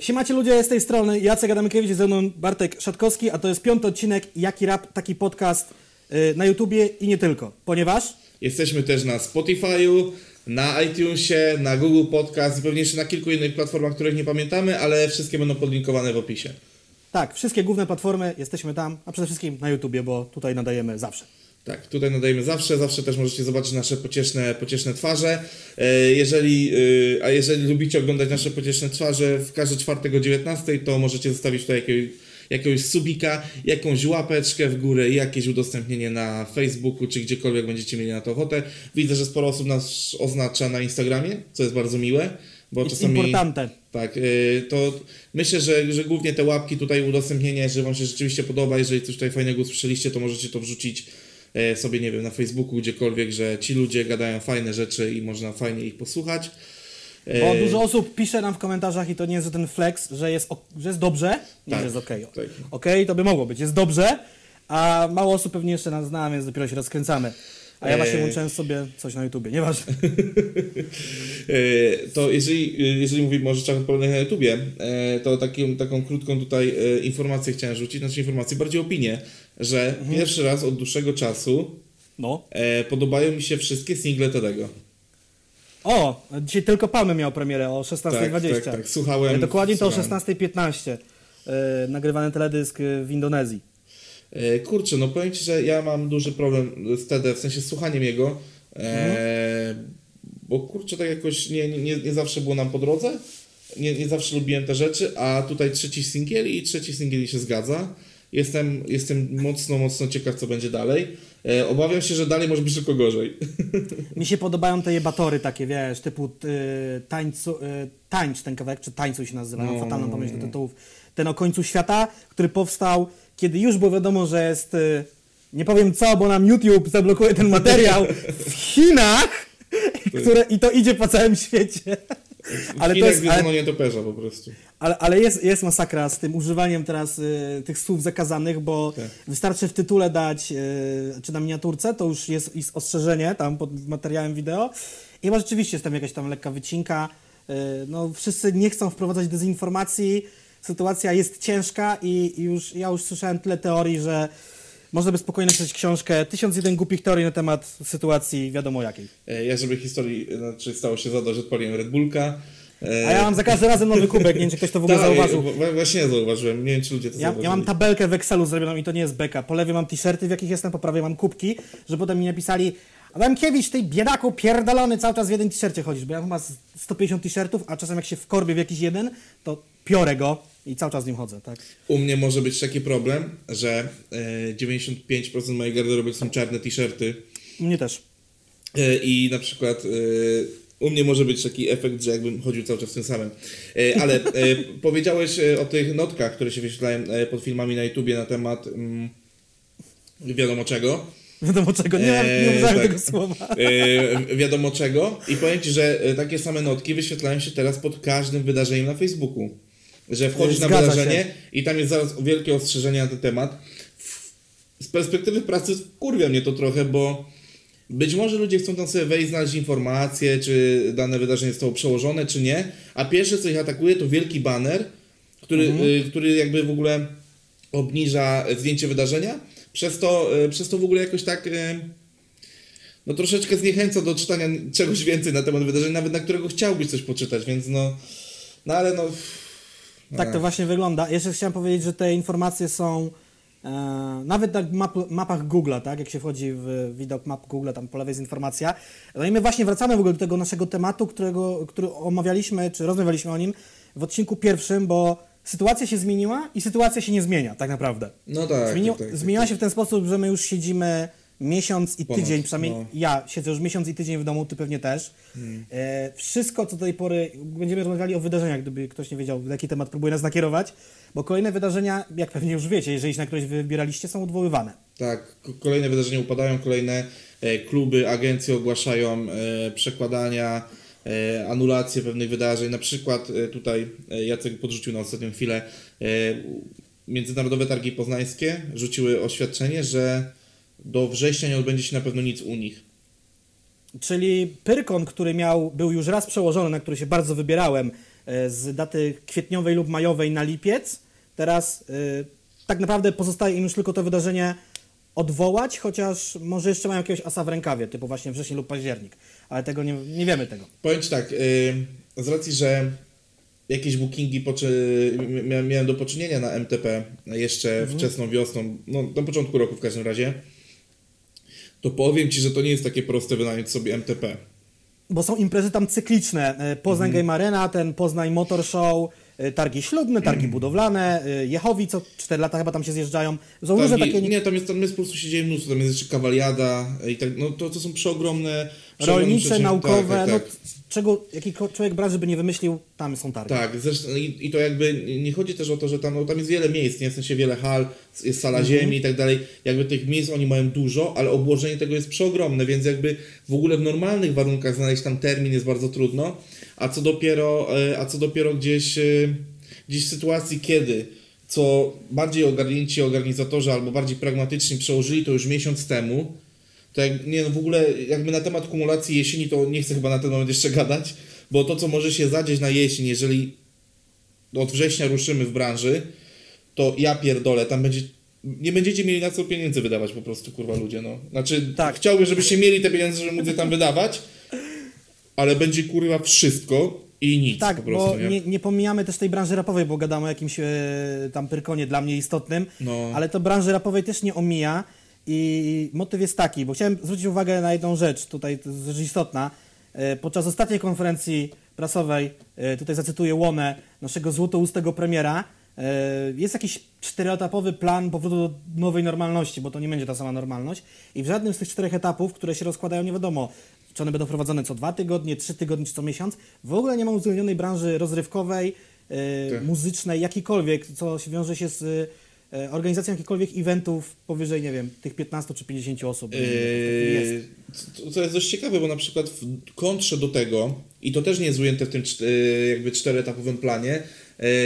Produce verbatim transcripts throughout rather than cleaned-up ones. Siemacie ludzie, z tej strony Jacek Adamkiewicz, ze mną Bartek Szatkowski, a to jest piąty odcinek Jaki Rap, taki podcast na YouTubie i nie tylko, ponieważ... Jesteśmy też na Spotify'u, na iTunesie, na Google Podcast i pewnie jeszcze na kilku innych platformach, których nie pamiętamy, ale wszystkie będą podlinkowane w opisie. Tak, wszystkie główne platformy, jesteśmy tam, a przede wszystkim na YouTubie, bo tutaj nadajemy zawsze. Tak, tutaj nadajemy zawsze, zawsze też możecie zobaczyć nasze pocieszne, pocieszne twarze. Jeżeli, a jeżeli lubicie oglądać nasze pocieszne twarze w każdy czwartek o dziewiętnastej, to możecie zostawić tutaj jakiegoś, jakiegoś subika, jakąś łapeczkę w górę i jakieś udostępnienie na Facebooku, czy gdziekolwiek będziecie mieli na to ochotę. Widzę, że sporo osób nas oznacza na Instagramie, co jest bardzo miłe. Bo It's czasami, importante. Tak, yy, to myślę, że, że głównie te łapki tutaj, udostępnienie, jeżeli wam się rzeczywiście podoba, jeżeli coś tutaj fajnego usłyszeliście, to możecie to wrzucić yy, sobie, nie wiem, na Facebooku, gdziekolwiek, że ci ludzie gadają fajne rzeczy i można fajnie ich posłuchać. Bo dużo osób pisze nam w komentarzach i to nie jest ten flex, że jest, o, że jest dobrze, nie, tak, że jest okej. Okay. Tak. Okej, okay, to by mogło być, jest dobrze, a mało osób pewnie jeszcze nas zna, więc dopiero się rozkręcamy. A ja właśnie włączałem sobie coś na YouTubie, nieważne. To jeżeli, jeżeli mówimy o rzeczach odpalonych na YouTubie, to taką, taką krótką tutaj informację chciałem rzucić, znaczy informację, bardziej opinię, że mhm. pierwszy raz od dłuższego czasu no. podobają mi się wszystkie single Tedego. O, dzisiaj Tylko Palmy miał premierę o szesnastej dwadzieścia. Tak, tak, tak, słuchałem. Dokładnie to o szesnastej piętnaście, nagrywany teledysk w Indonezji. Kurczę, no powiem ci, że ja mam duży problem z T E D, w sensie z słuchaniem jego, e, mhm. bo kurczę, tak jakoś nie, nie, nie zawsze było nam po drodze, nie, nie zawsze lubiłem te rzeczy, a tutaj trzeci singiel i trzeci singiel się zgadza. Jestem, jestem mocno, mocno ciekaw, co będzie dalej. E, obawiam się, że dalej może być tylko gorzej. Mi się podobają te jebatory takie, wiesz, typu y, tańcu, y, Tańcz, ten kawałek, czy Tańcu się nazywa, no, fatalną pamięć do tytułów. Ten o końcu świata, który powstał, kiedy już było wiadomo, że jest, nie powiem co, bo nam YouTube zablokuje ten materiał w Chinach, które, i to idzie po całym świecie. W ale Chinach wiadomo nietoperza po prostu. Ale, ale jest, jest masakra z tym używaniem teraz y, tych słów zakazanych, bo tak. wystarczy w tytule dać, y, czy na miniaturce, to już jest, jest ostrzeżenie tam pod materiałem wideo. I chyba rzeczywiście jest tam jakaś tam lekka wycinka. Y, no, wszyscy nie chcą wprowadzać dezinformacji. Sytuacja jest ciężka i już ja już słyszałem tyle teorii, że można by spokojnie pisać książkę tysiąc jeden głupich teorii na temat sytuacji wiadomo jakiej. Ja żeby historii, znaczy stało się zadość, odpaliłem Red Bullka. A ja mam za każdym razem nowy kubek, nie wiem czy ktoś to w ogóle tak, zauważył. Właśnie nie zauważyłem, nie wiem czy ludzie to ja, zauważyli. Ja mam tabelkę w Excelu zrobioną i to nie jest beka. Po lewej mam t-shirty, w jakich jestem, po prawej mam kubki, że potem mi napisali: Adamkiewicz, ty biedaku pierdolony, cały czas w jeden t-shircie chodzisz, bo ja mam sto pięćdziesiąt t-shirtów, a czasem jak się wkorbię w jakiś jeden, to piorę go i cały czas z nim chodzę, tak? U mnie może być taki problem, że dziewięćdziesiąt pięć procent mojej garderoby są czarne t-shirty. U mnie też. I na przykład u mnie może być taki efekt, że jakbym chodził cały czas tym samym. Ale powiedziałeś o tych notkach, które się wyświetlają pod filmami na YouTubie na temat mm, wiadomo czego. Wiadomo czego, nie, eee, nie używam tak. tego słowa. Eee, wiadomo czego. I powiem ci, że takie same notki wyświetlają się teraz pod każdym wydarzeniem na Facebooku. Że wchodzisz Zgadza na wydarzenie się. I tam jest zaraz wielkie ostrzeżenie na ten temat. Z perspektywy pracy kurwia mnie to trochę, bo być może ludzie chcą tam sobie wejść, znaleźć informacje, czy dane wydarzenie zostało przełożone, czy nie. A pierwsze, co ich atakuje, to wielki baner, który, mhm. y, który jakby w ogóle obniża zdjęcie wydarzenia. Przez to, przez to w ogóle jakoś tak no troszeczkę zniechęca do czytania czegoś więcej na temat wydarzeń, nawet na którego chciałbyś coś poczytać, więc no, no ale no... A. Tak to właśnie wygląda. Jeszcze chciałem powiedzieć, że te informacje są e, nawet na map, mapach Google'a, tak? Jak się wchodzi w widok map Google'a, tam po lewej jest informacja. No i my właśnie wracamy w ogóle do tego naszego tematu, którego, który omawialiśmy, czy rozmawialiśmy o nim w odcinku pierwszym, bo sytuacja się zmieniła i sytuacja się nie zmienia, tak naprawdę. No tak. Zmieni- tak, tak zmieniła tak. się w ten sposób, że my już siedzimy miesiąc i Ponad, tydzień, przynajmniej no. ja siedzę już miesiąc i tydzień w domu, ty pewnie też. Hmm. E, wszystko co do tej pory, będziemy rozmawiali o wydarzeniach, gdyby ktoś nie wiedział, w jaki temat próbuje nas nakierować, bo kolejne wydarzenia, jak pewnie już wiecie, jeżeli się na któreś wybieraliście, są odwoływane. Tak, kolejne wydarzenia upadają, kolejne e, kluby, agencje ogłaszają e, przekładania, anulację pewnych wydarzeń, na przykład tutaj Jacek podrzucił na ostatnią chwilę międzynarodowe targi poznańskie rzuciły oświadczenie, że do września nie odbędzie się na pewno nic u nich. Czyli Pyrkon, który miał, był już raz przełożony, na który się bardzo wybierałem, z daty kwietniowej lub majowej na lipiec. Teraz y, tak naprawdę pozostaje im już tylko to wydarzenie odwołać, chociaż może jeszcze mają jakiegoś asa w rękawie, typu właśnie wrzesień lub październik, ale tego nie, nie wiemy tego. Powiem Ci tak, y, z racji, że jakieś bookingi poczy... miałem do poczynienia na M T P jeszcze mhm. wczesną wiosną, no na początku roku w każdym razie, to powiem Ci, że to nie jest takie proste wynająć sobie M T P. Bo są imprezy tam cykliczne, Poznań mhm. Game Arena, ten Poznań Motor Show, targi ślubne, targi budowlane, Jechowi, co cztery lata chyba tam się zjeżdżają. Są targi, takie... Nie, tam jest, tam jest po prostu się dzieje mnóstwo, tam jest jeszcze kawaliada i tak, no to, to są przeogromne... Rolnicze, naukowe, tak, tak, tak. No, czego jaki człowiek branży by nie wymyślił, tam są targi. Tak, zresztą i, i to jakby nie chodzi też o to, że tam, no, tam jest wiele miejsc, nie? W sensie wiele hal, jest sala mhm. ziemi i tak dalej, jakby tych miejsc oni mają dużo, ale obłożenie tego jest przeogromne, więc jakby w ogóle w normalnych warunkach znaleźć tam termin jest bardzo trudno, a co dopiero, a co dopiero gdzieś, gdzieś w sytuacji, kiedy co bardziej ogarnięci organizatorzy albo bardziej pragmatyczni przełożyli to już miesiąc temu, to jak, nie, no w ogóle jakby na temat kumulacji jesieni to nie chcę chyba na ten moment jeszcze gadać, bo to co może się zadzieć na jesień, jeżeli od września ruszymy w branży, to ja pierdolę, tam będzie, nie będziecie mieli na co pieniędzy wydawać po prostu, kurwa ludzie, no. Znaczy tak. Chciałbym, żebyście mieli te pieniądze, żeby móc je tam wydawać, ale będzie kurwa wszystko i nic tak, po prostu. Tak, bo nie, nie pomijamy też tej branży rapowej, bo gadamy o jakimś e, tam pyrkonie dla mnie istotnym, no. Ale to branży rapowej też nie omija. I motyw jest taki, bo chciałem zwrócić uwagę na jedną rzecz, tutaj to jest rzecz istotna. Podczas ostatniej konferencji prasowej, tutaj zacytuję Łonę, naszego złotoustego premiera, jest jakiś czteroetapowy plan powrotu do nowej normalności, bo to nie będzie ta sama normalność. I w żadnym z tych czterech etapów, które się rozkładają, nie wiadomo, czy one będą prowadzone co dwa tygodnie, trzy tygodnie, czy co miesiąc, w ogóle nie ma uwzględnionej branży rozrywkowej, tak. muzycznej, jakikolwiek, co się wiąże się z... organizacją jakichkolwiek eventów powyżej, nie wiem, tych piętnastu czy pięćdziesięciu osób. Eee, jest. To, to jest dość ciekawe, bo na przykład w kontrze do tego, i to też nie jest ujęte w tym jakby czteroetapowym planie,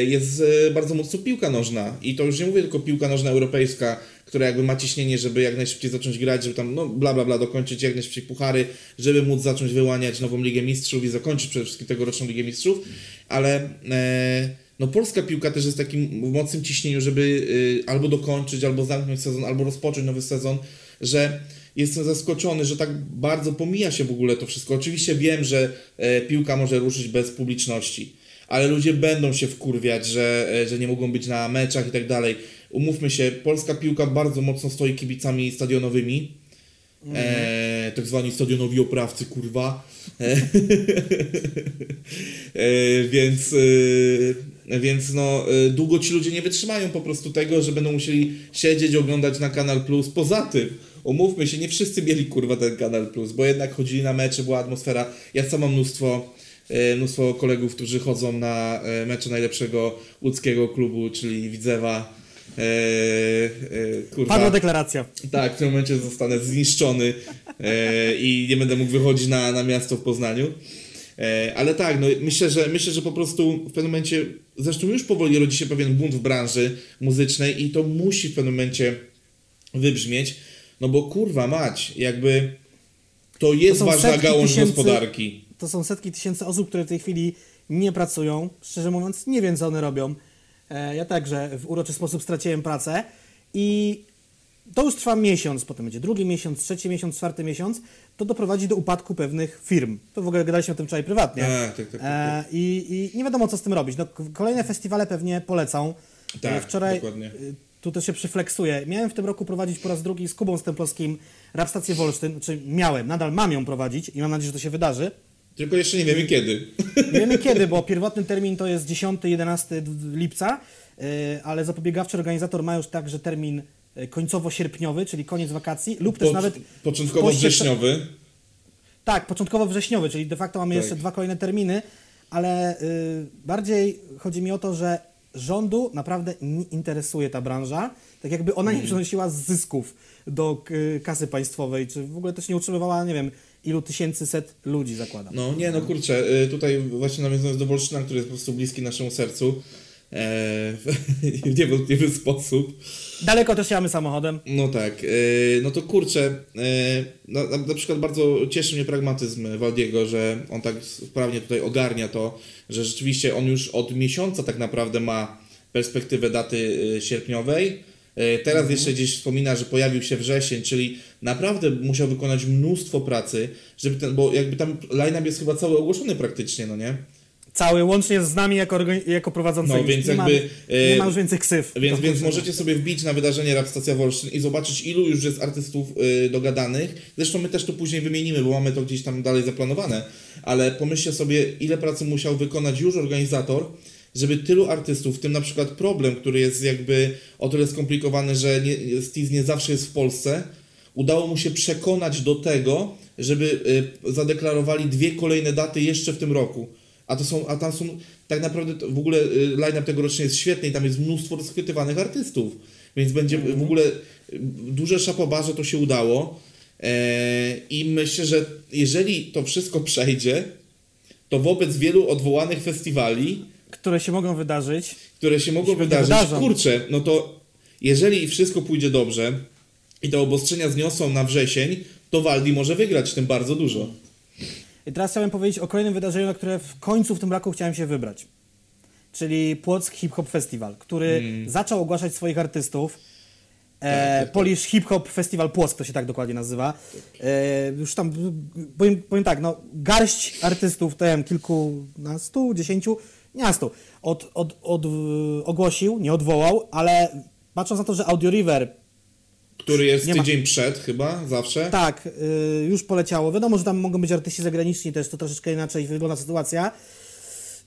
jest bardzo mocno piłka nożna. I to już nie mówię tylko piłka nożna europejska, która jakby ma ciśnienie, żeby jak najszybciej zacząć grać, żeby tam, no bla bla bla, dokończyć jak najszybciej puchary, żeby móc zacząć wyłaniać nową Ligę Mistrzów i zakończyć przede wszystkim tegoroczną Ligę Mistrzów, ale... Eee, no polska piłka też jest w takim mocnym ciśnieniu, żeby y, albo dokończyć, albo zamknąć sezon, albo rozpocząć nowy sezon, że jestem zaskoczony, że tak bardzo pomija się w ogóle to wszystko. Oczywiście wiem, że y, piłka może ruszyć bez publiczności, ale ludzie będą się wkurwiać, że, y, że nie mogą być na meczach i tak dalej. Umówmy się, polska piłka bardzo mocno stoi kibicami stadionowymi. Mhm. E, tak zwani stadionowi oprawcy, kurwa. E, e, więc... Y, Więc no, długo ci ludzie nie wytrzymają po prostu tego, że będą musieli siedzieć, oglądać na Kanal Plus. Poza tym, umówmy się, nie wszyscy mieli kurwa ten Kanal Plus, bo jednak chodzili na mecze, była atmosfera. Ja sam mam mnóstwo, mnóstwo kolegów, którzy chodzą na mecze najlepszego łódzkiego klubu, czyli Widzewa. Eee, eee, kurwa. Padła deklaracja. Tak, w tym momencie zostanę zniszczony eee, i nie będę mógł wychodzić na, na miasto w Poznaniu. Ale tak, no myślę, że myślę, że po prostu w pewnym momencie, zresztą już powoli rodzi się pewien bunt w branży muzycznej i to musi w pewnym momencie wybrzmieć, no bo kurwa mać, jakby to jest ważna gałąź gospodarki. To są setki tysięcy osób, które w tej chwili nie pracują, szczerze mówiąc nie wiem co one robią. Ja także w uroczy sposób straciłem pracę i to już trwa miesiąc, potem będzie drugi miesiąc, trzeci miesiąc, czwarty miesiąc, to doprowadzi do upadku pewnych firm. To w ogóle gadaliśmy o tym wczoraj prywatnie. A, tak, tak, tak, tak. E, i, I nie wiadomo, co z tym robić. No, kolejne festiwale pewnie polecą. Tak, wczoraj, dokładnie. Tu też się przyfleksuję. Miałem w tym roku prowadzić po raz drugi z Kubą Stęplowskim Rapstację Wolsztyn, czy miałem, nadal mam ją prowadzić i mam nadzieję, że to się wydarzy. Tylko jeszcze nie wiemy kiedy. Nie wiemy kiedy, bo pierwotny termin to jest dziesiątego jedenastego lipca, ale zapobiegawczy organizator ma już także termin końcowo-sierpniowy, czyli koniec wakacji, lub też po, nawet... Początkowo-wrześniowy. Poświę... Tak, początkowo-wrześniowy, czyli de facto mamy tak. jeszcze dwa kolejne terminy, ale y, bardziej chodzi mi o to, że rządu naprawdę nie interesuje ta branża, tak jakby ona nie przynosiła zysków do y, kasy państwowej, czy w ogóle też nie utrzymywała, nie wiem, ilu tysięcy set ludzi, zakładam. No nie, no kurczę, y, tutaj właśnie nawiązując do Wolsztyna, który jest po prostu bliski naszemu sercu, w niewątpliwy sposób. Daleko też jechamy samochodem. No tak, no to kurczę, na, na przykład bardzo cieszy mnie pragmatyzm Waldiego, że on tak sprawnie tutaj ogarnia to, że rzeczywiście on już od miesiąca tak naprawdę ma perspektywę daty sierpniowej. Teraz mhm. jeszcze gdzieś wspomina, że pojawił się wrzesień, czyli naprawdę musiał wykonać mnóstwo pracy, żeby ten, bo jakby tam line-up jest chyba cały ogłoszony praktycznie, no nie? Cały, łącznie z nami jako, jako prowadzącymi. No, więc nie, jakby, mam, nie mam już więcej ksyw. Więc, więc możecie sobie wbić na wydarzenie Rapstacja Wolsztyn i zobaczyć, ilu już jest artystów y, dogadanych. Zresztą my też to później wymienimy, bo mamy to gdzieś tam dalej zaplanowane. Ale pomyślcie sobie, ile pracy musiał wykonać już organizator, żeby tylu artystów, w tym na przykład problem, który jest jakby o tyle skomplikowany, że nie, Stiz nie zawsze jest w Polsce, udało mu się przekonać do tego, żeby y, zadeklarowali dwie kolejne daty jeszcze w tym roku. A, to są, a tam są, tak naprawdę to w ogóle line-up tegoroczny jest świetny i tam jest mnóstwo rozchwytywanych artystów, więc będzie mm-hmm. w ogóle duże szapoba, że to się udało eee, i myślę, że jeżeli to wszystko przejdzie, to wobec wielu odwołanych festiwali, które się mogą wydarzyć, które się mogą się wydarzyć, wydarzą. kurczę, no to jeżeli wszystko pójdzie dobrze i te obostrzenia zniosą na wrzesień, to Waldi może wygrać w tym bardzo dużo. I teraz chciałem powiedzieć o kolejnym wydarzeniu, na które w końcu w tym roku chciałem się wybrać. Czyli Płock Hip Hop Festival, który mm. zaczął ogłaszać swoich artystów. E, Polish Hip Hop Festival Płock, to się tak dokładnie nazywa. E, już tam, powiem, powiem tak, no garść artystów, tam kilkunastu, dziesięciu, nieastu, od, od, od, ogłosił, nie odwołał, ale patrząc na to, że Audio River, który jest nie tydzień ma. przed chyba, zawsze. Tak, yy, już poleciało. Wiadomo, że tam mogą być artyści zagraniczni też, to troszeczkę inaczej wygląda sytuacja.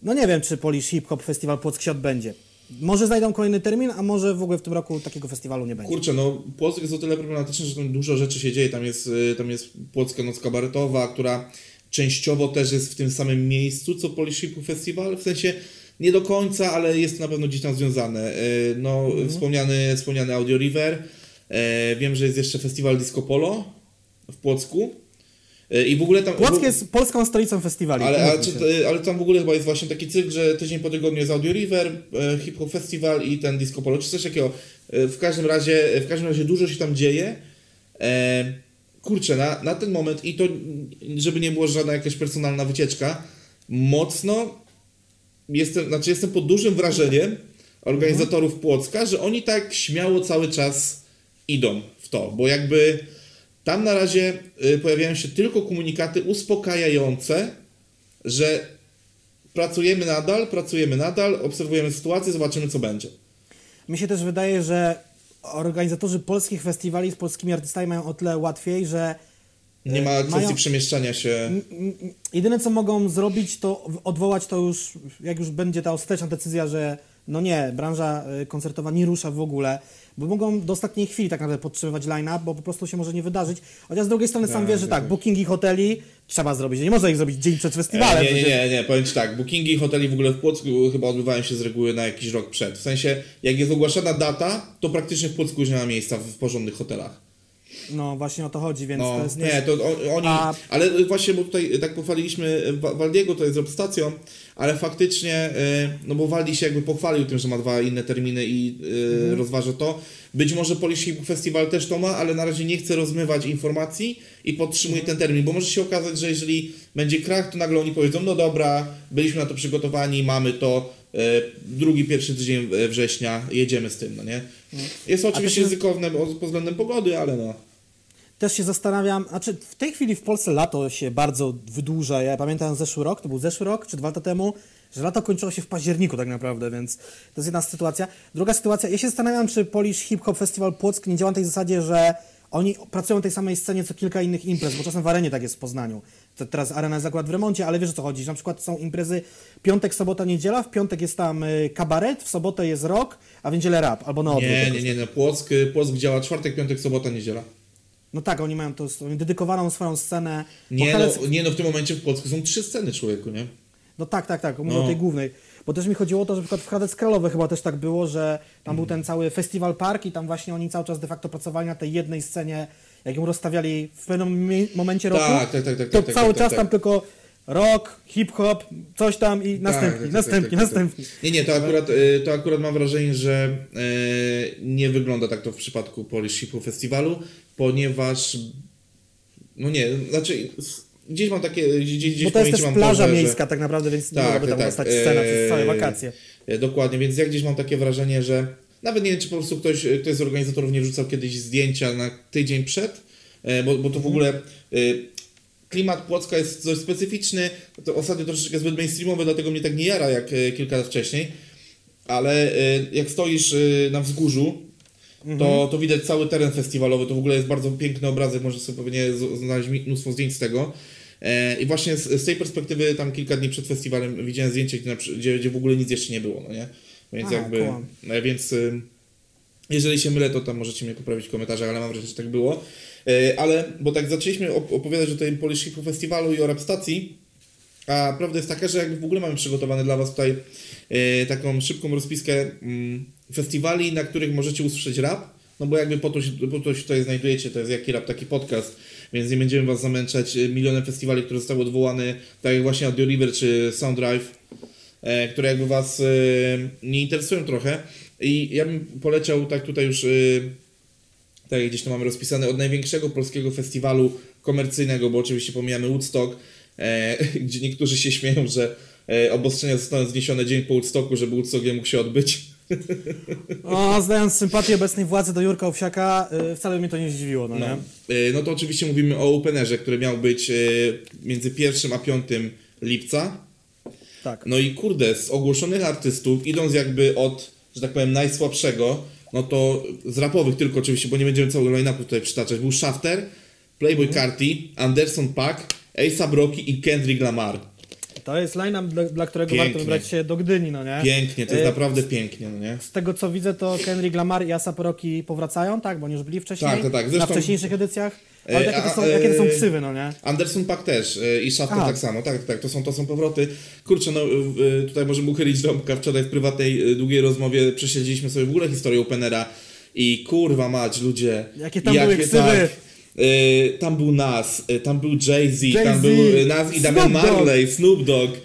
No nie wiem, czy Polish Hip Hop Festival Płock się odbędzie. Może znajdą kolejny termin, a może w ogóle w tym roku takiego festiwalu nie będzie. Kurczę, no Płock jest o tyle problematyczny, że tam dużo rzeczy się dzieje. Tam jest, tam jest Płocka Noc Kabaretowa, która częściowo też jest w tym samym miejscu, co Polish Hip Hop Festival. W sensie nie do końca, ale jest na pewno gdzieś tam związane. Yy, no, mhm. wspomniany, wspomniany Audio River. Wiem, że jest jeszcze festiwal Disco Polo w Płocku i w ogóle tam... Płock jest polską stolicą festiwali. Ale, ale, czy, ale tam w ogóle chyba jest właśnie taki cykl, że tydzień po tygodniu jest Audio River, Hip Hop Festiwal i ten Disco Polo, czy coś takiego. W każdym razie, w każdym razie dużo się tam dzieje. Kurczę, na, na ten moment i to, żeby nie było żadna jakaś personalna wycieczka, mocno jestem, znaczy jestem pod dużym wrażeniem organizatorów Płocka, że oni tak śmiało cały czas idą w to, bo jakby tam na razie pojawiają się tylko komunikaty uspokajające, że pracujemy nadal, pracujemy nadal, obserwujemy sytuację, zobaczymy co będzie. Mi się też wydaje, że organizatorzy polskich festiwali z polskimi artystami mają o tyle łatwiej, że nie ma kwestii mają... przemieszczania się. Jedyne co mogą zrobić, to odwołać to już, jak już będzie ta ostateczna decyzja, że no nie, branża koncertowa nie rusza w ogóle, bo mogą do ostatniej chwili tak naprawdę podtrzymywać line-up, bo po prostu się może nie wydarzyć. Chociaż z drugiej strony sam wiesz, że tak, bookingi hoteli trzeba zrobić. Nie można ich zrobić dzień przed festiwalem. E, nie, nie, nie, nie, powiem Ci tak, bookingi hoteli w ogóle w Płocku chyba odbywają się z reguły na jakiś rok przed. W sensie, jak jest ogłaszana data, to praktycznie w Płocku już nie ma miejsca w porządnych hotelach. No właśnie o to chodzi, więc no, to jest... Nie, też... to on, oni... A... Ale właśnie, bo tutaj tak pochwaliliśmy Waldiego, to jest Rapstacją, ale faktycznie, no bo Waldi się jakby pochwalił tym, że ma dwa inne terminy i mm. rozważa to. Być może Polish Hip Hop Festival też to ma, ale na razie nie chce rozmywać informacji i podtrzymuje mm. ten termin, bo może się okazać, że jeżeli będzie krach, to nagle oni powiedzą, no dobra, byliśmy na to przygotowani, mamy to, drugi, pierwszy tydzień września, jedziemy z tym, no nie? Jest oczywiście się... ryzykowne pod względem pogody, ale no. Też się zastanawiam, znaczy w tej chwili w Polsce lato się bardzo wydłuża. Ja pamiętam zeszły rok, to był zeszły rok czy dwa lata temu, że lato kończyło się w październiku tak naprawdę, więc to jest jedna sytuacja. Druga sytuacja, ja się zastanawiam, czy Polish Hip Hop Festival Płock nie działa na tej zasadzie, że oni pracują na tej samej scenie co kilka innych imprez, bo czasem w arenie tak jest w Poznaniu. To teraz arena jest akurat w remoncie, ale wiesz o co chodzi. Na przykład są imprezy piątek, sobota, niedziela, w piątek jest tam kabaret, w sobotę jest rock, a w niedzielę rap albo na odwrót. Nie, nie, nie, nie. Płock, Płock działa czwartek, piątek, sobota, niedziela. No tak, oni mają to oni dedykowaną swoją scenę. Nie, Pokalec... no, nie, no w tym momencie w Płocku są trzy sceny, człowieku, nie? No tak, tak, tak, mówię no. o tej głównej. Bo też mi chodziło o to, że na przykład w Hradec Kralowe chyba też tak było, że tam mm. był ten cały festiwal park i tam właśnie oni cały czas de facto pracowali na tej jednej scenie, jak ją rozstawiali w pewnym momencie roku, tak, tak, tak, tak, to tak, cały tak, czas tak, tak. tam tylko rock, hip-hop, coś tam i następny, tak, tak, następny, tak, tak, następny. Tak, tak. Nie, nie, to akurat, to akurat mam wrażenie, że nie wygląda tak to w przypadku Polish Hip Hop Festiwalu, ponieważ no nie, znaczy gdzieś mam takie... Gdzieś, bo to jest też mam plaża tam, miejska że... tak naprawdę, więc tak, nie mogłaby tam tak, stać scena e... przez całe wakacje. Dokładnie, więc ja gdzieś mam takie wrażenie, że nawet nie wiem, czy po prostu ktoś, ktoś z organizatorów nie wrzucał kiedyś zdjęcia na tydzień przed, bo, bo to w ogóle... Klimat Płocka jest dość specyficzny, to ostatnio troszeczkę zbyt mainstreamowy, dlatego mnie tak nie jara jak kilka lat wcześniej, ale jak stoisz na wzgórzu, mhm. to, to widać cały teren festiwalowy, to w ogóle jest bardzo piękny obrazek, możesz sobie pewnie znaleźć mnóstwo zdjęć z tego. I właśnie z, z tej perspektywy tam kilka dni przed festiwalem widziałem zdjęcie, gdzie, gdzie w ogóle nic jeszcze nie było, no nie? Więc A, jakby, cool. więc jeżeli się mylę, to tam możecie mnie poprawić w komentarzach, ale mam wrażenie, że tak było. Ale, bo tak zaczęliśmy opowiadać o tym Polish Hip Hop Festiwalu i o Rapstacji, a prawda jest taka, że jakby w ogóle mamy przygotowany dla Was tutaj taką szybką rozpiskę festiwali, na których możecie usłyszeć rap, no bo jakby po to, po to się tutaj znajdujecie, to jest Jaki Rap, taki podcast, więc nie będziemy Was zamęczać milionem festiwali, które zostały odwołane, tak jak właśnie Audio River czy Sound Drive, które jakby Was nie interesują trochę i ja bym poleciał tak tutaj już... Tak, gdzieś to mamy rozpisane, od największego polskiego festiwalu komercyjnego, bo oczywiście pomijamy Woodstock, e, gdzie niektórzy się śmieją, że e, obostrzenia zostaną zniesione dzień po Woodstocku, żeby Woodstock nie mógł się odbyć. O, znając sympatię obecnej władzy do Jurka Owsiaka, e, wcale mnie to nie zdziwiło, no, no. nie? E, no to oczywiście mówimy o Openerze, który miał być e, między pierwszym a piątym lipca. Tak. No i kurde, z ogłoszonych artystów, idąc jakby od, że tak powiem, najsłabszego, no to z rapowych tylko oczywiście, bo nie będziemy całego line-upu tutaj przytaczać. Był Shafter, Playboy mm. Carti, Anderson Paak, A$ej sap Rocky i Kendrick Lamar. To jest line-up, dla, dla którego pięknie. warto wybrać się do Gdyni, no nie? Pięknie, to jest e, naprawdę z, pięknie, no nie? Z tego co widzę, to Kendrick Lamar i A$ej sap Rocky powracają, tak? Bo oni już byli wcześniej, tak, tak, tak. Zresztą, na wcześniejszych edycjach. Ale jakie to są, jakie to są ksywy, no nie? Anderson Paak też i Shafter tak samo, tak, tak, to są, to są powroty. Kurczę, no tutaj możemy uchylić rąbka, wczoraj w prywatnej, długiej rozmowie przesiedzieliśmy sobie w ogóle historię Openera i kurwa mać, ludzie. Jakie tam jakie były ksywy? Tak, y, tam był Nas, y, tam był Jay-Z, Jay-Z, tam był Nas i Damian Marley, Snoop Dogg.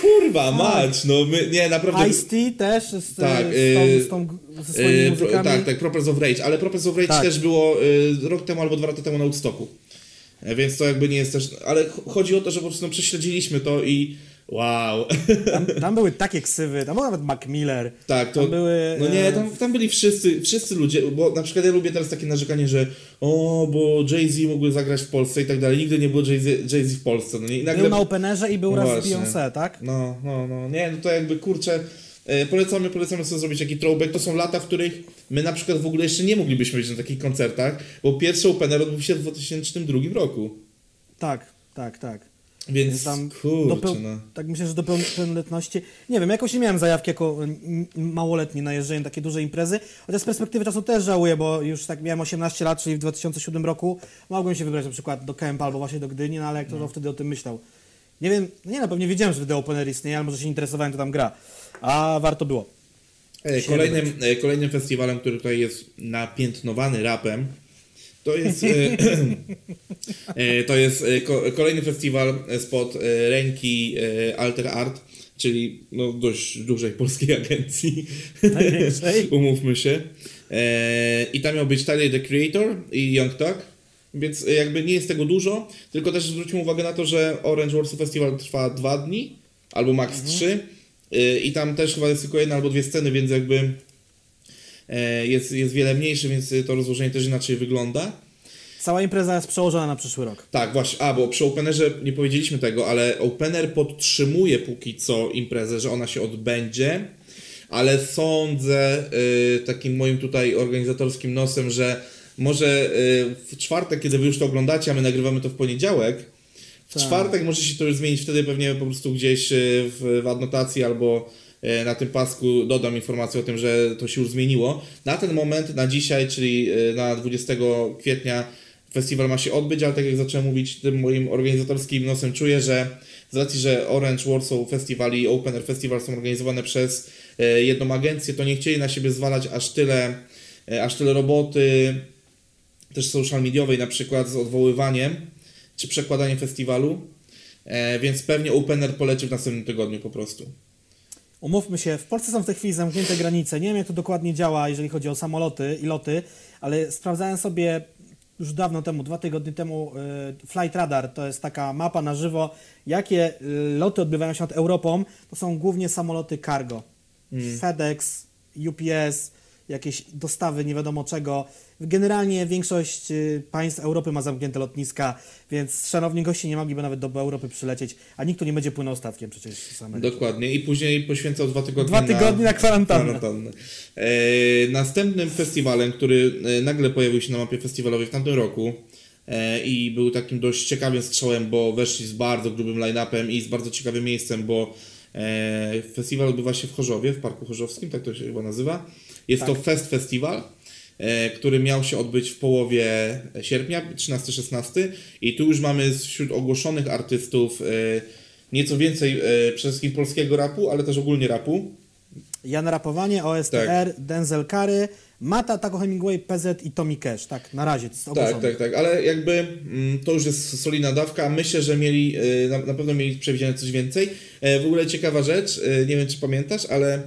Kurwa mać, no my, nie, naprawdę... Ice-T też z, tak, z, z, tą, z, tą, ze swoimi yy, muzykami. Tak, tak, Prophets of Rage, ale Prophets of Rage tak. też było y, rok temu albo dwa lata temu na Woodstocku. Więc to jakby nie jest też... Ale chodzi o to, że po prostu no, prześledziliśmy to i... Wow. Tam, tam były takie ksywy, tam był nawet Mac Miller. Tak, to... Tam były, no nie, tam, tam byli wszyscy, wszyscy ludzie, bo na przykład ja lubię teraz takie narzekanie, że o, bo Jay-Z mógłby zagrać w Polsce i tak dalej. Nigdy nie było Jay-Z, Jay-Z w Polsce. No nie, nagle... Był na Openerze i był no raz z Beyoncé, tak? No, no, no. Nie, no to jakby kurczę, polecamy, polecamy sobie zrobić taki throwback. To są lata, w których my na przykład w ogóle jeszcze nie moglibyśmy być na takich koncertach, bo pierwszy Opener odbył się w dwa tysiące drugim roku. Tak, tak, tak. Więc, Więc tam kurczę, dopeł- no. tak myślę, że do pełnoletności, nie wiem, jakoś nie miałem zajawki jako małoletni na jeżdżenie takiej dużej imprezy, chociaż z perspektywy czasu też żałuję, bo już tak miałem osiemnaście lat, czyli w dwa tysiące siódmym roku mogłem się wybrać na przykład do Kępa albo właśnie do Gdyni, no ale kto no. wtedy o tym myślał? Nie wiem, nie no pewnie wiedziałem, że The Opener istnieje, ale może się interesowałem, to tam gra, a warto było. E, kolejnym, e, kolejnym festiwalem, który tutaj jest napiętnowany rapem, to jest, to jest kolejny festiwal spod ręki Alter Art, czyli no dość dużej polskiej agencji, umówmy się. I tam miał być Tyler, The Creator i Young Thug, więc jakby nie jest tego dużo, tylko też zwróćmy uwagę na to, że Orange Warsaw Festival trwa dwa dni, albo max trzy i tam też chyba jest tylko jedna albo dwie sceny, więc jakby... Jest, jest wiele mniejszy, więc to rozłożenie też inaczej wygląda. Cała impreza jest przełożona na przyszły rok. Tak, właśnie, a bo przy Openerze nie powiedzieliśmy tego, ale Opener podtrzymuje póki co imprezę, że ona się odbędzie, ale sądzę yy, takim moim tutaj organizatorskim nosem, że może yy, w czwartek, kiedy wy już to oglądacie, a my nagrywamy to w poniedziałek, w tak. czwartek może się to już zmienić, wtedy pewnie po prostu gdzieś w, w adnotacji albo na tym pasku dodam informację o tym, że to się już zmieniło. Na ten moment, na dzisiaj, czyli na dwudziestego kwietnia festiwal ma się odbyć, ale tak jak zacząłem mówić, tym moim organizatorskim nosem czuję, że z racji, że Orange Warsaw Festival i Open Air Festival są organizowane przez jedną agencję, to nie chcieli na siebie zwalać aż tyle, aż tyle roboty, też social mediowej na przykład z odwoływaniem czy przekładaniem festiwalu. E, więc pewnie Opener poleci w następnym tygodniu po prostu. Umówmy się, w Polsce są w tej chwili zamknięte granice. Nie wiem, jak to dokładnie działa, jeżeli chodzi o samoloty i loty, ale sprawdzałem sobie już dawno temu, dwa tygodnie temu, y, Flight Radar, to jest taka mapa na żywo, jakie loty odbywają się nad Europą, to są głównie samoloty cargo. Mm. FedEx, U P S, jakieś dostawy nie wiadomo czego. Generalnie większość państw Europy ma zamknięte lotniska, więc szanowni goście nie mogliby nawet do Europy przylecieć, a nikt tu nie będzie płynął statkiem przecież samego. Dokładnie, i później poświęcał dwa tygodnie, dwa tygodnie na, na kwarantannę. kwarantannę. E, następnym festiwalem, który nagle pojawił się na mapie festiwalowej w tamtym roku e, i był takim dość ciekawym strzałem, bo weszli z bardzo grubym line-upem i z bardzo ciekawym miejscem, bo e, festiwal odbywa się w Chorzowie, w Parku Chorzowskim, tak to się chyba nazywa. Jest tak. To Fest Festiwal, który miał się odbyć w połowie sierpnia, trzynastego szesnastego i tu już mamy wśród ogłoszonych artystów nieco więcej przede wszystkim polskiego rapu, ale też ogólnie rapu. Jan Rapowanie, O S T R, tak. Denzel Curry, Mata, Taco Hemingway, P Z i Tommy Cash, tak na razie to jest. Tak, tak, tak, ale jakby to już jest solidna dawka, myślę, że mieli, na pewno mieli przewidziane coś więcej. W ogóle ciekawa rzecz, nie wiem czy pamiętasz, ale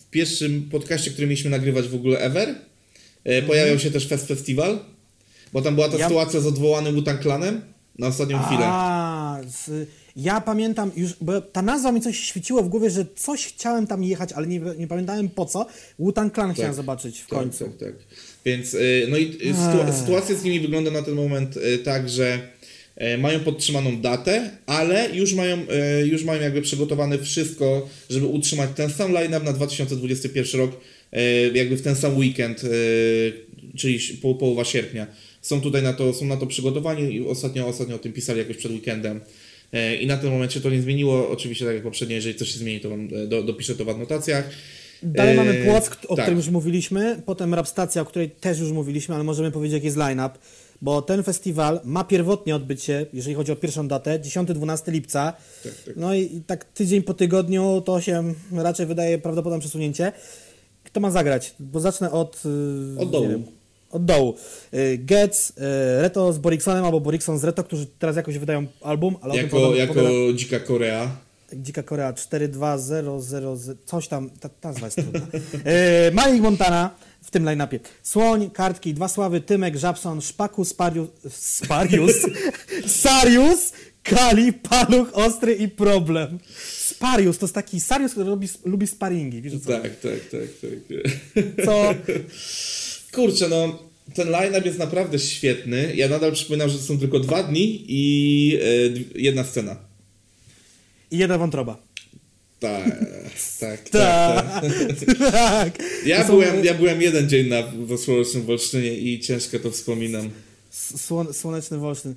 w pierwszym podcaście, który mieliśmy nagrywać w ogóle ever, pojawiał się też Fest Festiwal, bo tam była ta ja... sytuacja z odwołanym Wu-Tang Clanem na ostatnią A, chwilę. Z... Ja pamiętam już, bo ta nazwa mi coś świeciło w głowie, że coś chciałem tam jechać, ale nie, nie pamiętałem po co. Wu-Tang Clan tak, chciałem zobaczyć w tak, końcu. Tak, tak. Więc no i sytu... sytuacja z nimi wygląda na ten moment tak, że mają podtrzymaną datę, ale już mają, już mają jakby przygotowane wszystko, żeby utrzymać ten sam line-up na dwa tysiące dwudziesty pierwszy rok, jakby w ten sam weekend, czyli połowa sierpnia. Są tutaj na to, są na to przygotowani i ostatnio, ostatnio o tym pisali jakoś przed weekendem. I na ten moment się to nie zmieniło. Oczywiście tak jak poprzednio, jeżeli coś się zmieni, to wam do, dopiszę to w adnotacjach. Dalej mamy Płock, o tak. którym już mówiliśmy, potem Rapstacja, o której też już mówiliśmy, ale możemy powiedzieć jaki jest line-up, bo ten festiwal ma pierwotnie odbyć się, jeżeli chodzi o pierwszą datę, dziesiątego do dwunastego lipca. Tak, tak. No i tak tydzień po tygodniu to się raczej wydaje prawdopodobne przesunięcie. Kto ma zagrać? Bo zacznę od... Od dołu. Wiem, od dołu. Getz, Reto z Boriksonem albo Borikson z Reto, którzy teraz jakoś wydają album, ale jako, o tym jako pogadam. Dzika Korea. Dzika Korea cztery dwa zero zero, coś tam, ta, ta nazwa jest trudna. Malik Montana w tym line-upie. Słoń, Kartki, Dwa Sławy, Tymek, Żabson, Szpaku, Sparius, Sparius, Sarius, Kali, Paluch, Ostry i Problem. Sparius, to jest taki Sarius, który lubi, lubi sparingi, wiesz co? Tak, tak, tak, tak. Co? Kurczę, no ten line-up jest naprawdę świetny. Ja nadal przypominam, że to są tylko dwa dni i yy, jedna scena. I jedna wątroba. Tak, tak, tak, tak. tak. Ja, są... byłem, ja byłem jeden dzień na Słonecznym Wolsztynie i ciężko to wspominam. Słon- Słoneczny Wolsztyn.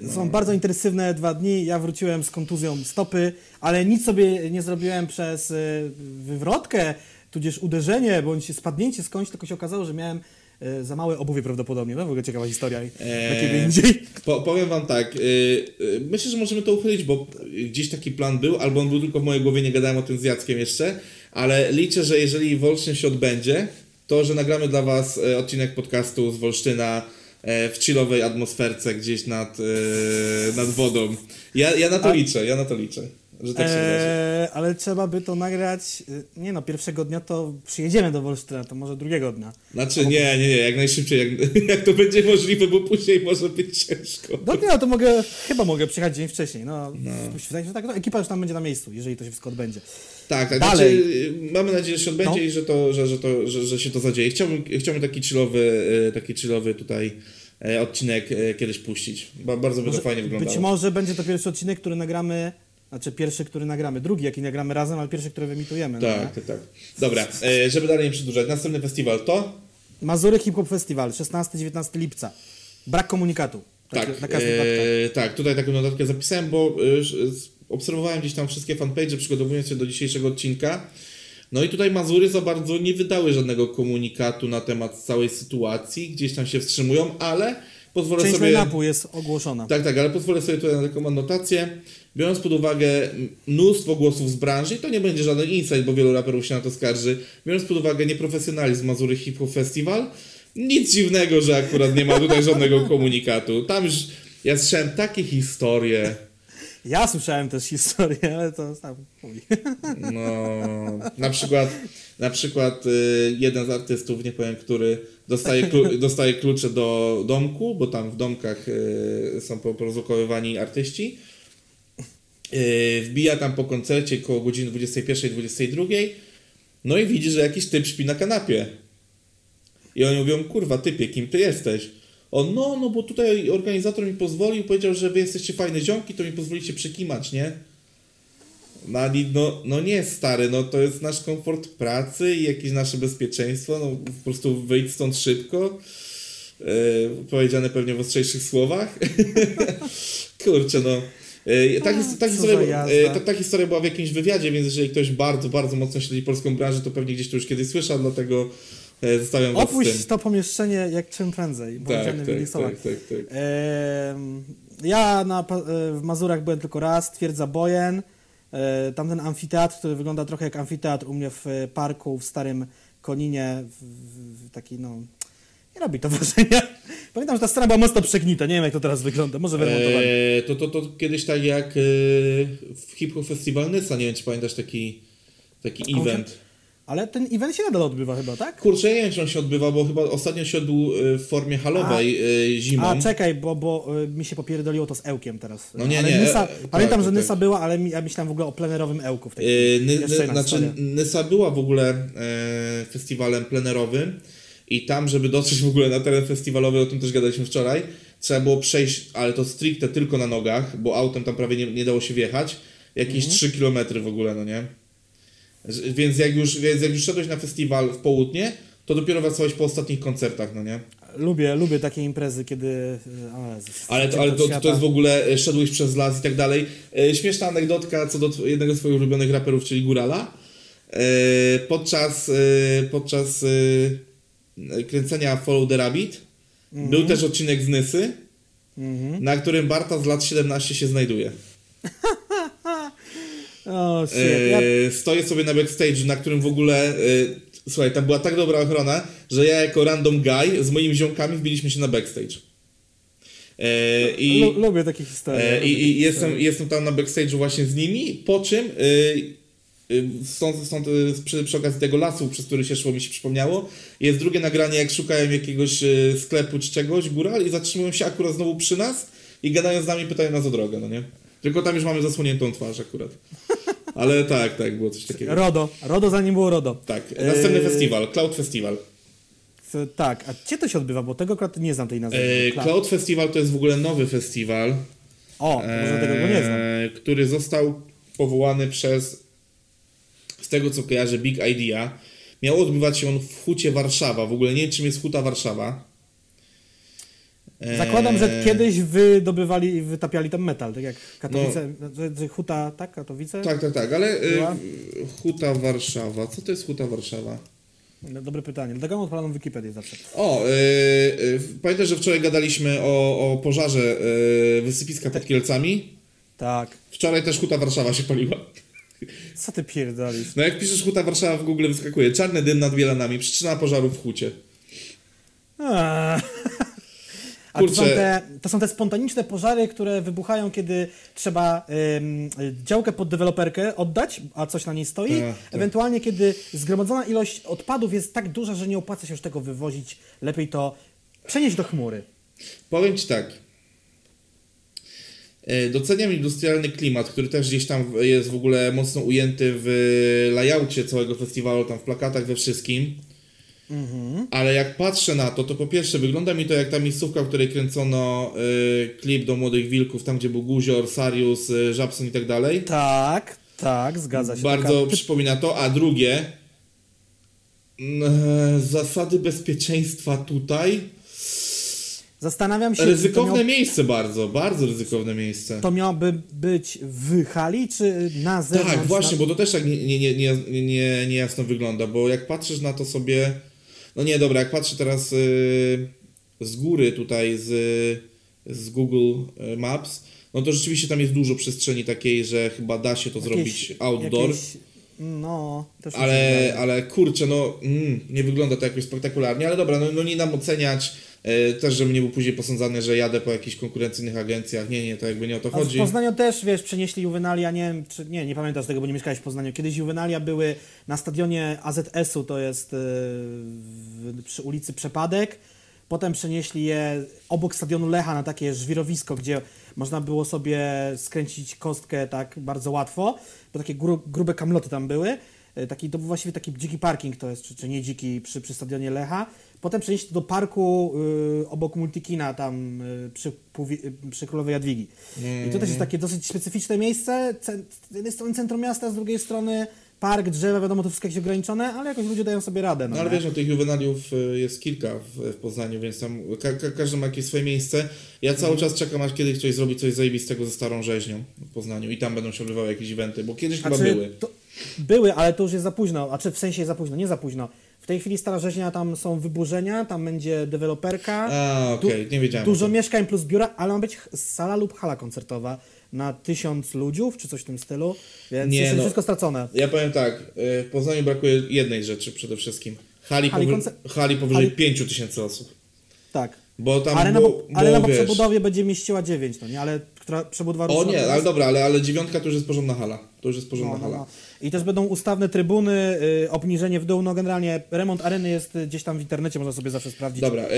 No. Są bardzo intensywne dwa dni, ja wróciłem z kontuzją stopy, ale nic sobie nie zrobiłem przez wywrotkę, tudzież uderzenie, bądź spadnięcie skądś, tylko się okazało, że miałem za małe obuwie prawdopodobnie. No w ogóle ciekawa historia i eee, indziej. Po, powiem wam tak, yy, myślę, że możemy to uchylić, bo gdzieś taki plan był, albo on był tylko w mojej głowie, nie gadałem o tym z Jackiem jeszcze, ale liczę, że jeżeli Wolsztyn się odbędzie, to że nagramy dla was odcinek podcastu z Wolsztyna w chillowej atmosferce gdzieś nad, yy, nad wodą. Ja, ja na to A... liczę, ja na to liczę, że tak się eee, ale trzeba by to nagrać, nie no, pierwszego dnia to przyjedziemy do Wolsztyna, to może drugiego dnia. Znaczy Albo... nie, nie, nie, jak najszybciej, jak, jak to będzie możliwe, bo później może być ciężko. No nie, no to mogę, chyba mogę przyjechać dzień wcześniej, no, no. Wydaje się, że tak, no, ekipa już tam będzie na miejscu, jeżeli to się wszystko odbędzie. Tak, tak. Dalej. Znaczy, mamy nadzieję, że się odbędzie no. i że to, że, że to, że, że się to zadzieje. Chciałbym, chciałbym taki chillowy, taki chillowy tutaj odcinek kiedyś puścić. Bardzo by może, to fajnie wyglądało. Być może będzie to pierwszy odcinek, który nagramy, znaczy pierwszy, który nagramy, drugi, jaki nagramy razem, ale pierwszy, który wyemitujemy. Tak, no, tak. Dobra, żeby dalej nie przedłużać. Następny festiwal to? Mazury Hip Hop Festival, szesnastego do dziewiętnastego lipca. Brak komunikatu. Tak, tak, na ee, tak tutaj taką notatkę zapisałem, bo obserwowałem gdzieś tam wszystkie fanpage'e, przygotowując się do dzisiejszego odcinka. No i tutaj Mazury za bardzo nie wydały żadnego komunikatu na temat całej sytuacji. Gdzieś tam się wstrzymują, ale pozwolę Część sobie... Część jest ogłoszona. Tak, tak, ale pozwolę sobie tutaj na taką anotację. Biorąc pod uwagę mnóstwo głosów z branży, to nie będzie żaden insight, bo wielu raperów się na to skarży. Biorąc pod uwagę nieprofesjonalizm Mazury Hip Hop Festival, nic dziwnego, że akurat nie ma tutaj żadnego komunikatu. Tam już ja słyszałem takie historie... Ja słyszałem też historię, ale to sam mówi. No, na przykład, na przykład jeden z artystów, nie powiem który, dostaje, klu- dostaje klucze do domku, bo tam w domkach są porozukowywani artyści. Wbija tam po koncercie koło godziny dwudziestej pierwszej, dwudziestej drugiej. No i widzi, że jakiś typ śpi na kanapie. I oni mówią, kurwa typie, kim ty jesteś? On, no, no bo tutaj organizator mi pozwolił, powiedział, że wy jesteście fajne ziomki, to mi pozwolicie przekimać, nie? No, no, no nie, stary, no to jest nasz komfort pracy i jakieś nasze bezpieczeństwo, no po prostu wyjdź stąd szybko. Yy, powiedziane pewnie w ostrzejszych słowach. Kurczę, no. Yy, ta, his- ta, historia, yy, ta, ta historia była w jakimś wywiadzie, więc jeżeli ktoś bardzo, bardzo mocno śledzi polską branżę, to pewnie gdzieś to już kiedyś słyszał, dlatego... Zostawiam Opuść to pomieszczenie jak czym prędzej, bo tak, tak, tak, tak, tak. E, ja na, w Mazurach byłem tylko raz, twierdza Bojen, e, tamten amfiteatr, który wygląda trochę jak amfiteatr u mnie w parku w Starym Koninie, w, w, w taki no, nie robi to wrażenia. Pamiętam, że ta scena była mocno przegnita, nie wiem jak to teraz wygląda, może wyremontowane. E, to, to, to kiedyś tak jak e, w Hip Hop Festiwal Nysa, nie wiem czy pamiętasz taki, taki Konfren- event. Ale ten event się nadal odbywa chyba, tak? Kurczę, nie wiem, czy on się odbywa, bo chyba ostatnio się odbył w formie halowej a, zimą. A czekaj, bo, bo mi się popierdoliło to z Ełkiem teraz. No nie, ale nie. Nysa, e, pamiętam, tak, że Nysa tak. była, ale ja myślałem w ogóle o plenerowym Ełku. W tej, yy, n- n- znaczy Nysa była w ogóle e, festiwalem plenerowym i tam, żeby dotrzeć w ogóle na teren festiwalowy, o tym też gadaliśmy wczoraj, trzeba było przejść, ale to stricte tylko na nogach, bo autem tam prawie nie, nie dało się wjechać, jakieś mhm. trzy kilometry w ogóle, no nie? Więc jak już, więc jak już szedłeś na festiwal w południe, to dopiero wracałeś po ostatnich koncertach, no nie? Lubię, lubię takie imprezy, kiedy... O, z, ale to, ale to, to jest w ogóle, szedłeś przez las i tak dalej. Śmieszna anegdotka co do jednego z swoich ulubionych raperów, czyli Górala. Podczas, podczas kręcenia Follow the Rabbit mhm. był też odcinek z Nysy, mhm. na którym Barta z lat siedemnastu się znajduje. Oh, shit. Ja... Stoję sobie na backstage, na którym w ogóle yy, słuchaj, tam była tak dobra ochrona, że ja jako random guy z moimi ziomkami wbiliśmy się na backstage. Yy, i, Lu- lubię takie historie. Yy, lubię I takie i jestem, jestem tam na backstage'u właśnie z nimi, po czym yy, yy, stąd, stąd, yy, przy, przy okazji tego lasu, przez który się szło, mi się przypomniało, jest drugie nagranie, jak szukałem jakiegoś yy, sklepu czy czegoś, Góral, i zatrzymują się akurat znowu przy nas i gadają z nami, pytają nas o drogę, no nie? Tylko tam już mamy zasłoniętą twarz akurat. Ale tak, tak, było coś takiego. RODO, RODO zanim było RODO. Tak, następny yy... festiwal, Cloud Festiwal. Tak, a gdzie to się odbywa? Bo tego akurat nie znam tej nazwy. Yy, Cloud. Cloud Festiwal to jest w ogóle nowy festiwal. O, może tego go nie znam. Yy, który został powołany przez, z tego co kojarzę, Big Idea. Miał odbywać się on w Hucie Warszawa. W ogóle nie wiem czym jest Huta Warszawa. Zakładam, że kiedyś wydobywali i wytapiali tam metal, tak jak Katowice, no, Huta, tak? Katowice? Tak, tak, tak, ale była? Huta Warszawa, co to jest Huta Warszawa? Dobre pytanie, dlatego mam odpalaną Wikipedię zawsze. O, yy, yy, pamiętasz, że wczoraj gadaliśmy o, o pożarze yy, wysypiska pod Kielcami? Tak. Wczoraj też Huta Warszawa się paliła. Co ty pierdolisz? No jak piszesz Huta Warszawa w Google wyskakuje, czarny dym nad Bielanami, przyczyna pożaru w Hucie. A. A to są, te, to są te spontaniczne pożary, które wybuchają, kiedy trzeba ym, działkę pod deweloperkę oddać, a coś na niej stoi. Tak, ewentualnie tak. Kiedy zgromadzona ilość odpadów jest tak duża, że nie opłaca się już tego wywozić, lepiej to przenieść do chmury. Powiem ci tak. Doceniam industrialny klimat, który też gdzieś tam jest w ogóle mocno ujęty w layoucie całego festiwalu, tam w plakatach, we wszystkim. Mhm. Ale jak patrzę na to, to po pierwsze wygląda mi to jak ta miejscówka, w której kręcono y, klip do Młodych Wilków, tam gdzie był Guzior, Sarius, y, Żabson i tak dalej. Tak, tak, zgadza się. Bardzo taka... przypomina to. A drugie, y, zasady bezpieczeństwa tutaj. Zastanawiam się... Ryzykowne miał... miejsce bardzo, bardzo ryzykowne miejsce. To miałoby być w hali, czy na zewnątrz? Tak, właśnie, bo to też tak nie, nie, nie, nie, nie, nie jasno wygląda, bo jak patrzysz na to sobie... No nie, dobra, jak patrzę teraz yy, z góry tutaj, z, z Google Maps, no to rzeczywiście tam jest dużo przestrzeni takiej, że chyba da się to jakieś, zrobić outdoor. Jakieś No, też ale, ale kurczę, no mm, nie wygląda to jakoś spektakularnie, ale dobra, no, no nie dam oceniać, yy, też żebym nie był później posądzany, że jadę po jakichś konkurencyjnych agencjach, nie, nie, to jakby nie o to chodzi. A w Poznaniu też, wiesz, przenieśli Juvenalia, nie wiem, czy, nie, nie pamiętasz tego, bo nie mieszkałeś w Poznaniu, kiedyś Juvenalia były na stadionie A Z S u, to jest yy, w, przy ulicy Przepadek, potem przenieśli je obok stadionu Lecha na takie żwirowisko, gdzie można było sobie skręcić kostkę tak bardzo łatwo, bo takie gru, grube kamloty tam były. Taki, to był właściwie taki dziki parking to jest, czy, czy nie dziki przy, przy stadionie Lecha. Potem przenieśli to do parku y, obok Multikina tam y, przy, przy Królowej Jadwigi. Mm. I to też jest takie dosyć specyficzne miejsce. Cent, z jednej strony centrum miasta, z drugiej strony park, drzewa, wiadomo, to wszystko jest ograniczone, ale jakoś ludzie dają sobie radę. No, no ale wiesz, no, tych juwenaliów jest kilka w, w Poznaniu, więc tam ka- ka- każdy ma jakieś swoje miejsce. Ja cały czas czekam, aż kiedyś ktoś zrobi coś zajebistego ze Starą Rzeźnią w Poznaniu i tam będą się odbywały jakieś eventy, bo kiedyś a chyba były. To, były, ale to już jest za późno, a czy w sensie jest za późno, nie za późno. W tej chwili Stara Rzeźnia, tam są wyburzenia, tam będzie deweloperka, a, okay. nie wiedziałem du- dużo mieszkań plus biura, ale ma być sala lub hala koncertowa na tysiąc ludziów, czy coś w tym stylu, więc nie, jest no, wszystko stracone. Ja powiem tak, w Poznaniu brakuje jednej rzeczy przede wszystkim. Hali, hali, powy- koncer- hali powyżej hali... pięciu tysięcy osób. Tak. Bo tam ale było, na, ale było, na wiesz, przebudowie będzie mieściła dziewięć, no nie? Ale która przebudowa... O nie, ale dobra, ale, ale dziewiątka to już jest porządna hala. To już jest porządna no, hala. No. I też będą ustawne trybuny, y, obniżenie w dół, no generalnie remont areny jest gdzieś tam w internecie, można sobie zawsze sprawdzić. Dobra,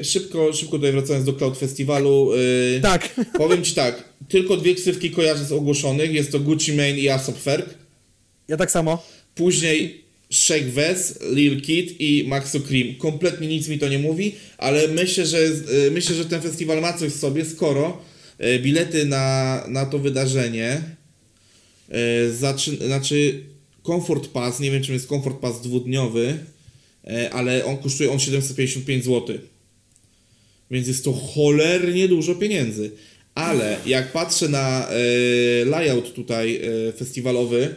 y, szybko, szybko tutaj wracając do Cloud Festiwalu. Y, tak. Powiem Ci tak, tylko dwie ksywki kojarzę z ogłoszonych, jest to Gucci Mane i Asop Ferg. Ja tak samo. Później... Shake Wes, Lil Kid i Maxo Cream. Kompletnie nic mi to nie mówi, ale myślę, że, myślę, że ten festiwal ma coś w sobie, skoro bilety na, na to wydarzenie zaczy, znaczy Comfort Pass, nie wiem czym jest Comfort Pass dwudniowy, ale on kosztuje on siedemset pięćdziesiąt pięć złotych. Więc jest to cholernie dużo pieniędzy. Ale jak patrzę na layout tutaj festiwalowy,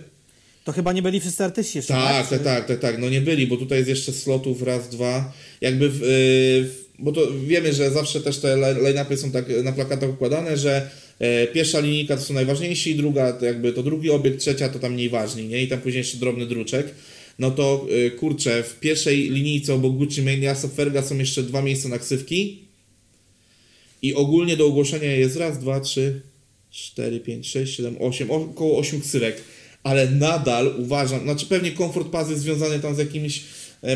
to chyba nie byli wszyscy artyści jeszcze, tak? Tak, tak, tak, tak, no nie byli, bo tutaj jest jeszcze slotów raz, dwa, jakby, w, w, bo to wiemy, że zawsze też te line-upy są tak na plakatach układane, że e, pierwsza linijka to są najważniejsi, druga to jakby to drugi obiekt, trzecia to tam mniej ważni, nie? I tam później jeszcze drobny druczek, no to e, kurczę, w pierwszej linijce obok Gucci Mane i Asop Ferga są jeszcze dwa miejsca na ksywki i ogólnie do ogłoszenia jest raz, dwa, trzy, cztery, pięć, sześć, siedem, osiem, około osiem ksywek. Ale nadal uważam, znaczy pewnie Comfort Pass jest związany tam z jakimiś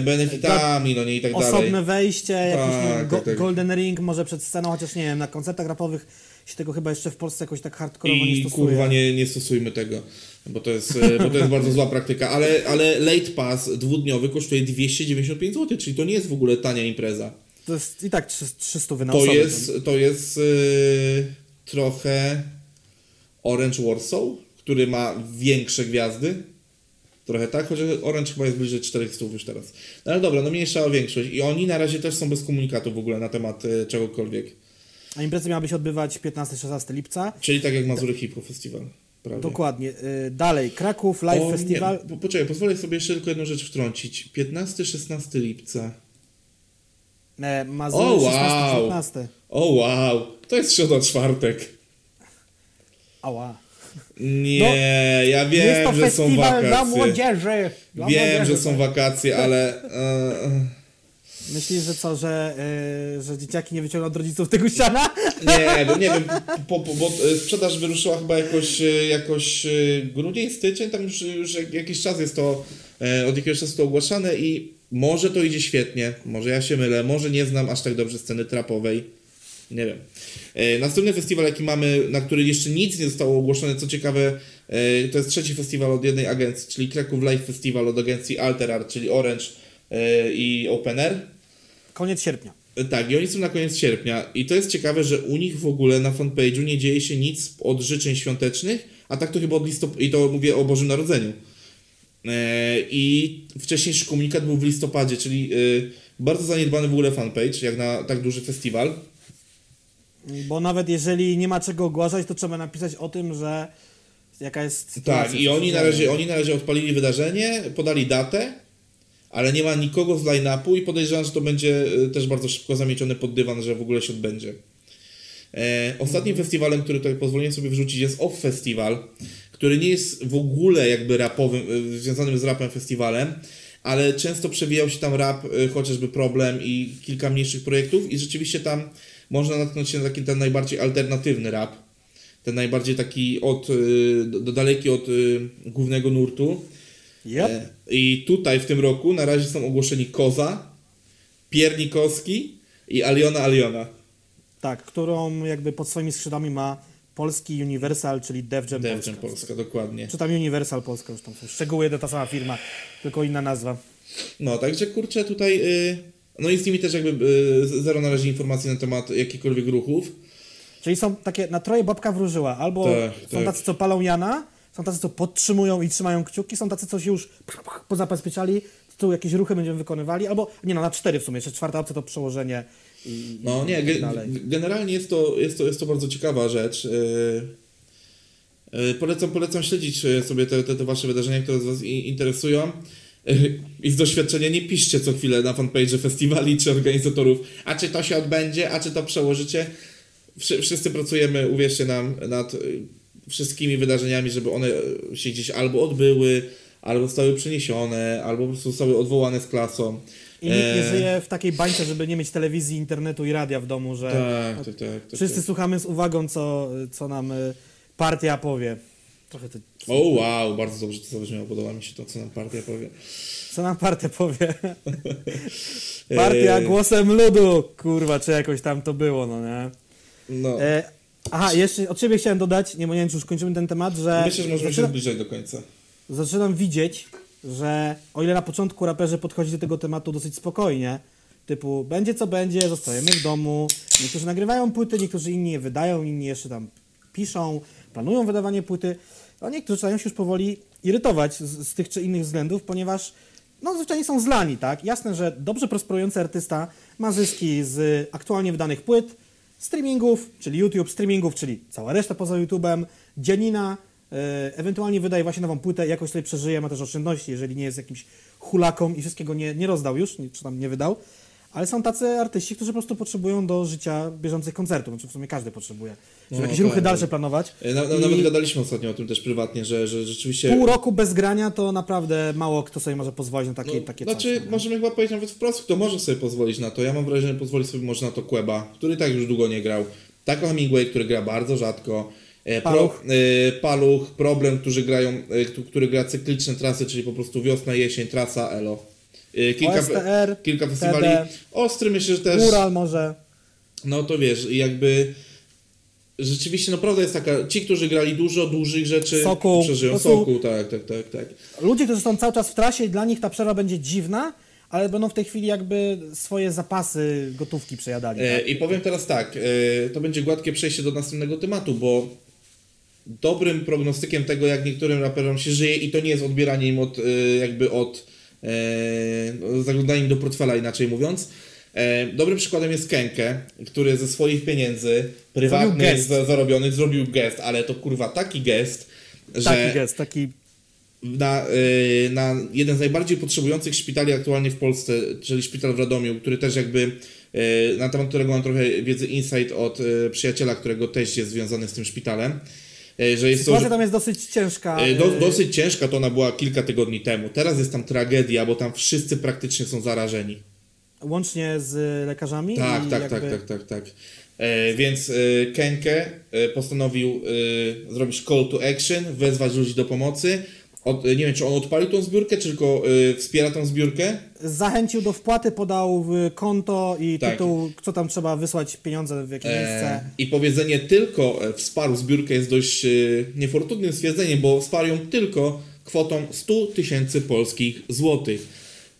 benefitami, no nie i tak dalej. Osobne wejście, jakiś tak, nie wiem, go, tak, tak. Golden Ring może przed sceną, chociaż nie wiem, na koncertach rapowych się tego chyba jeszcze w Polsce jakoś tak hardkorowo nie stosuje. I kurwa nie, nie stosujmy tego, bo to jest, bo to jest bardzo zła praktyka, ale, ale Late Pass dwudniowy kosztuje dwieście dziewięćdziesiąt pięć złotych, czyli to nie jest w ogóle tania impreza. To jest i tak trzysta na osobę. To jest, to jest yy, trochę Orange Warsaw, który ma większe gwiazdy, trochę tak, chociaż Orange chyba jest bliżej czterysta już teraz. No ale dobra, no mniejsza o większość i oni na razie też są bez komunikatu w ogóle na temat y, czegokolwiek. A impreza miała się odbywać piętnastego do szesnastego lipca. Czyli tak jak Mazury Hip Hop Festival, prawda? Dokładnie. Y, dalej, Kraków Live o, Festival. Nie, po, poczekaj, pozwolę sobie jeszcze tylko jedną rzecz wtrącić. piętnastego do szesnastego lipca. E, Mazury o, wow. szesnastego do piętnastego. O wow, to jest środa czwartek. Ała. Nie, no, ja wiem, że są wakacje. Dla młodzieży. Dla wiem, młodzieży, że są tak. wakacje, ale... Yy... Myślisz, że co, że, yy, że dzieciaki nie wyciągną od rodziców tego siana? Nie, bo, nie wiem, po, po, bo sprzedaż wyruszyła chyba jakoś, jakoś grudzień, styczeń, tam już, już jakiś czas jest to, od jakiegoś czasu to ogłaszane i może to idzie świetnie, może ja się mylę, może nie znam aż tak dobrze sceny trapowej. Nie wiem. E, następny festiwal, jaki mamy, na który jeszcze nic nie zostało ogłoszone, co ciekawe, e, to jest trzeci festiwal od jednej agencji, czyli Kraków Live Festival od agencji Alter Art, czyli Orange e, i Opener. Koniec sierpnia. E, tak, i oni są na koniec sierpnia. I to jest ciekawe, że u nich w ogóle na fanpage'u nie dzieje się nic od życzeń świątecznych, a tak to chyba od listopada, i to mówię o Bożym Narodzeniu. E, I wcześniejszy komunikat był w listopadzie, czyli e, bardzo zaniedbany w ogóle fanpage, jak na tak duży festiwal. Bo nawet jeżeli nie ma czego ogłaszać, to trzeba napisać o tym, że jaka jest sytuacja. Tak, i oni na razie, oni na razie odpalili wydarzenie, podali datę, ale nie ma nikogo z line-upu i podejrzewam, że to będzie też bardzo szybko zamiecione pod dywan, że w ogóle się odbędzie. E, ostatnim mm. festiwalem, który tutaj pozwolę sobie wrzucić, jest Off Festiwal, który nie jest w ogóle jakby rapowym, związanym z rapem festiwalem, ale często przewijał się tam rap, chociażby Problem i kilka mniejszych projektów i rzeczywiście tam można natknąć się na taki ten najbardziej alternatywny rap, ten najbardziej taki od, do, daleki od głównego nurtu. Yep. I tutaj w tym roku na razie są ogłoszeni Koza, Piernikowski i Aliona Aliona. Tak, którą jakby pod swoimi skrzydłami ma Polski Universal, czyli Def Jam Def Polska. Jam Polska, dokładnie. Czy tam Universal Polska, już tam są szczegóły, jedna ta sama firma, tylko inna nazwa. No, także kurczę tutaj, yy, no i z nimi też jakby yy, zero na razie informacji na temat jakichkolwiek ruchów. Czyli są takie, na troje babka wróżyła, albo tak, są tak. tacy, co palą Jana, są tacy, co podtrzymują i trzymają kciuki, są tacy, co się już pozabezpieczali, tu jakieś ruchy będziemy wykonywali, albo nie no, na cztery w sumie, jeszcze czwarta opcja to przełożenie. I, no i nie, tak dalej. Ge- generalnie jest to, jest, to, jest to bardzo ciekawa rzecz. Yy, yy, polecam, polecam śledzić sobie te, te, te wasze wydarzenia, które was interesują. Yy, I z doświadczenia nie piszcie co chwilę na fanpage'e festiwali czy organizatorów, a czy to się odbędzie, a czy to przełożycie. Wsz- wszyscy pracujemy, uwierzcie nam, nad yy, wszystkimi wydarzeniami, żeby one się gdzieś albo odbyły, albo zostały przeniesione, albo po prostu zostały odwołane z klasą. I nikt nie żyje w takiej bańce, żeby nie mieć telewizji, internetu i radia w domu, że tak, tak, tak, wszyscy tak, tak. słuchamy z uwagą, co, co nam partia powie. Trochę to... O wow, bardzo dobrze to zabrzmiało, podoba mi się to, co nam partia powie. Co nam partia powie? Partia głosem ludu, kurwa, czy jakoś tam to było, no nie? No. E, aha, jeszcze od ciebie chciałem dodać, nie, nie wiem, czy już kończymy ten temat, że... Myślę, że możemy się zbliżać do końca. Zaczynam widzieć, że o ile na początku raperzy podchodzi do tego tematu dosyć spokojnie, typu będzie co będzie, zostajemy w domu, niektórzy nagrywają płyty, niektórzy inni je wydają, inni jeszcze tam piszą, planują wydawanie płyty, a niektórzy zaczynają się już powoli irytować z, z tych czy innych względów, ponieważ no zwyczajnie są zlani, tak? Jasne, że dobrze prosperujący artysta ma zyski z aktualnie wydanych płyt, streamingów, czyli YouTube, streamingów, czyli cała reszta poza YouTube'em, dzienina, ewentualnie wydaje właśnie nową płytę, jakoś sobie przeżyje, ma też oszczędności, jeżeli nie jest jakimś hulaką i wszystkiego nie, nie rozdał już, nie, czy tam nie wydał, ale są tacy artyści, którzy po prostu potrzebują do życia bieżących koncertów, znaczy w sumie każdy potrzebuje, żeby no, jakieś tak, ruchy dalsze tak. planować. Na, na, I... Nawet gadaliśmy ostatnio o tym też prywatnie, że, że rzeczywiście... Pół roku bez grania to naprawdę mało kto sobie może pozwolić na takie no, takie znaczy, czasy, możemy chyba powiedzieć nawet wprost, kto może sobie pozwolić na to. Ja mam wrażenie, że pozwoli sobie może na to Kłeba, który tak już długo nie grał, Taco Hemingway, który gra bardzo rzadko, Paluch. Pro, y, Paluch, Problem, którzy grają, y, który gra cykliczne trasy, czyli po prostu wiosna, jesień, trasa, elo. Y, kilka, O S T R, kilka festiwali. T E D, Ostry myślę, że też. Mural może. No to wiesz, jakby rzeczywiście no prawda jest taka, ci, którzy grali dużo dużych rzeczy, Soku. przeżyją. Soku, tak, tak, tak, tak. Ludzie, którzy są cały czas w trasie, dla nich ta przerwa będzie dziwna, ale będą w tej chwili jakby swoje zapasy gotówki przejadali. Tak? Y, I powiem teraz tak, y, to będzie gładkie przejście do następnego tematu, bo dobrym prognostykiem tego, jak niektórym raperom się żyje i to nie jest odbieranie im od, jakby od, e, zaglądanie im do portfela, inaczej mówiąc. E, dobrym przykładem jest Kenke, który ze swoich pieniędzy prywatnych zarobionych zrobił gest, ale to kurwa taki gest, taki że gest, taki... Na, e, na jeden z najbardziej potrzebujących szpitali aktualnie w Polsce, czyli szpital w Radomiu, który też jakby, e, na temat którego mam trochę wiedzy insight od e, przyjaciela, którego też jest związany z tym szpitalem. Że sytuacja to, tam jest dosyć ciężka. Do, dosyć ciężka, to ona była kilka tygodni temu. Teraz jest tam tragedia, bo tam wszyscy praktycznie są zarażeni. Łącznie z lekarzami? Tak, i tak, jakby... tak, tak, tak, tak. E, więc e, Kenke postanowił e, zrobić call to action, wezwać ludzi do pomocy. Od, nie wiem, czy on odpalił tą zbiórkę, czy tylko y, wspiera tą zbiórkę? Zachęcił do wpłaty, podał konto i tak. tytuł, co tam trzeba wysłać pieniądze, w jakie e, miejsce. I powiedzenie tylko wsparł zbiórkę jest dość y, niefortunnym stwierdzeniem, bo wsparł ją tylko kwotą sto tysięcy polskich złotych.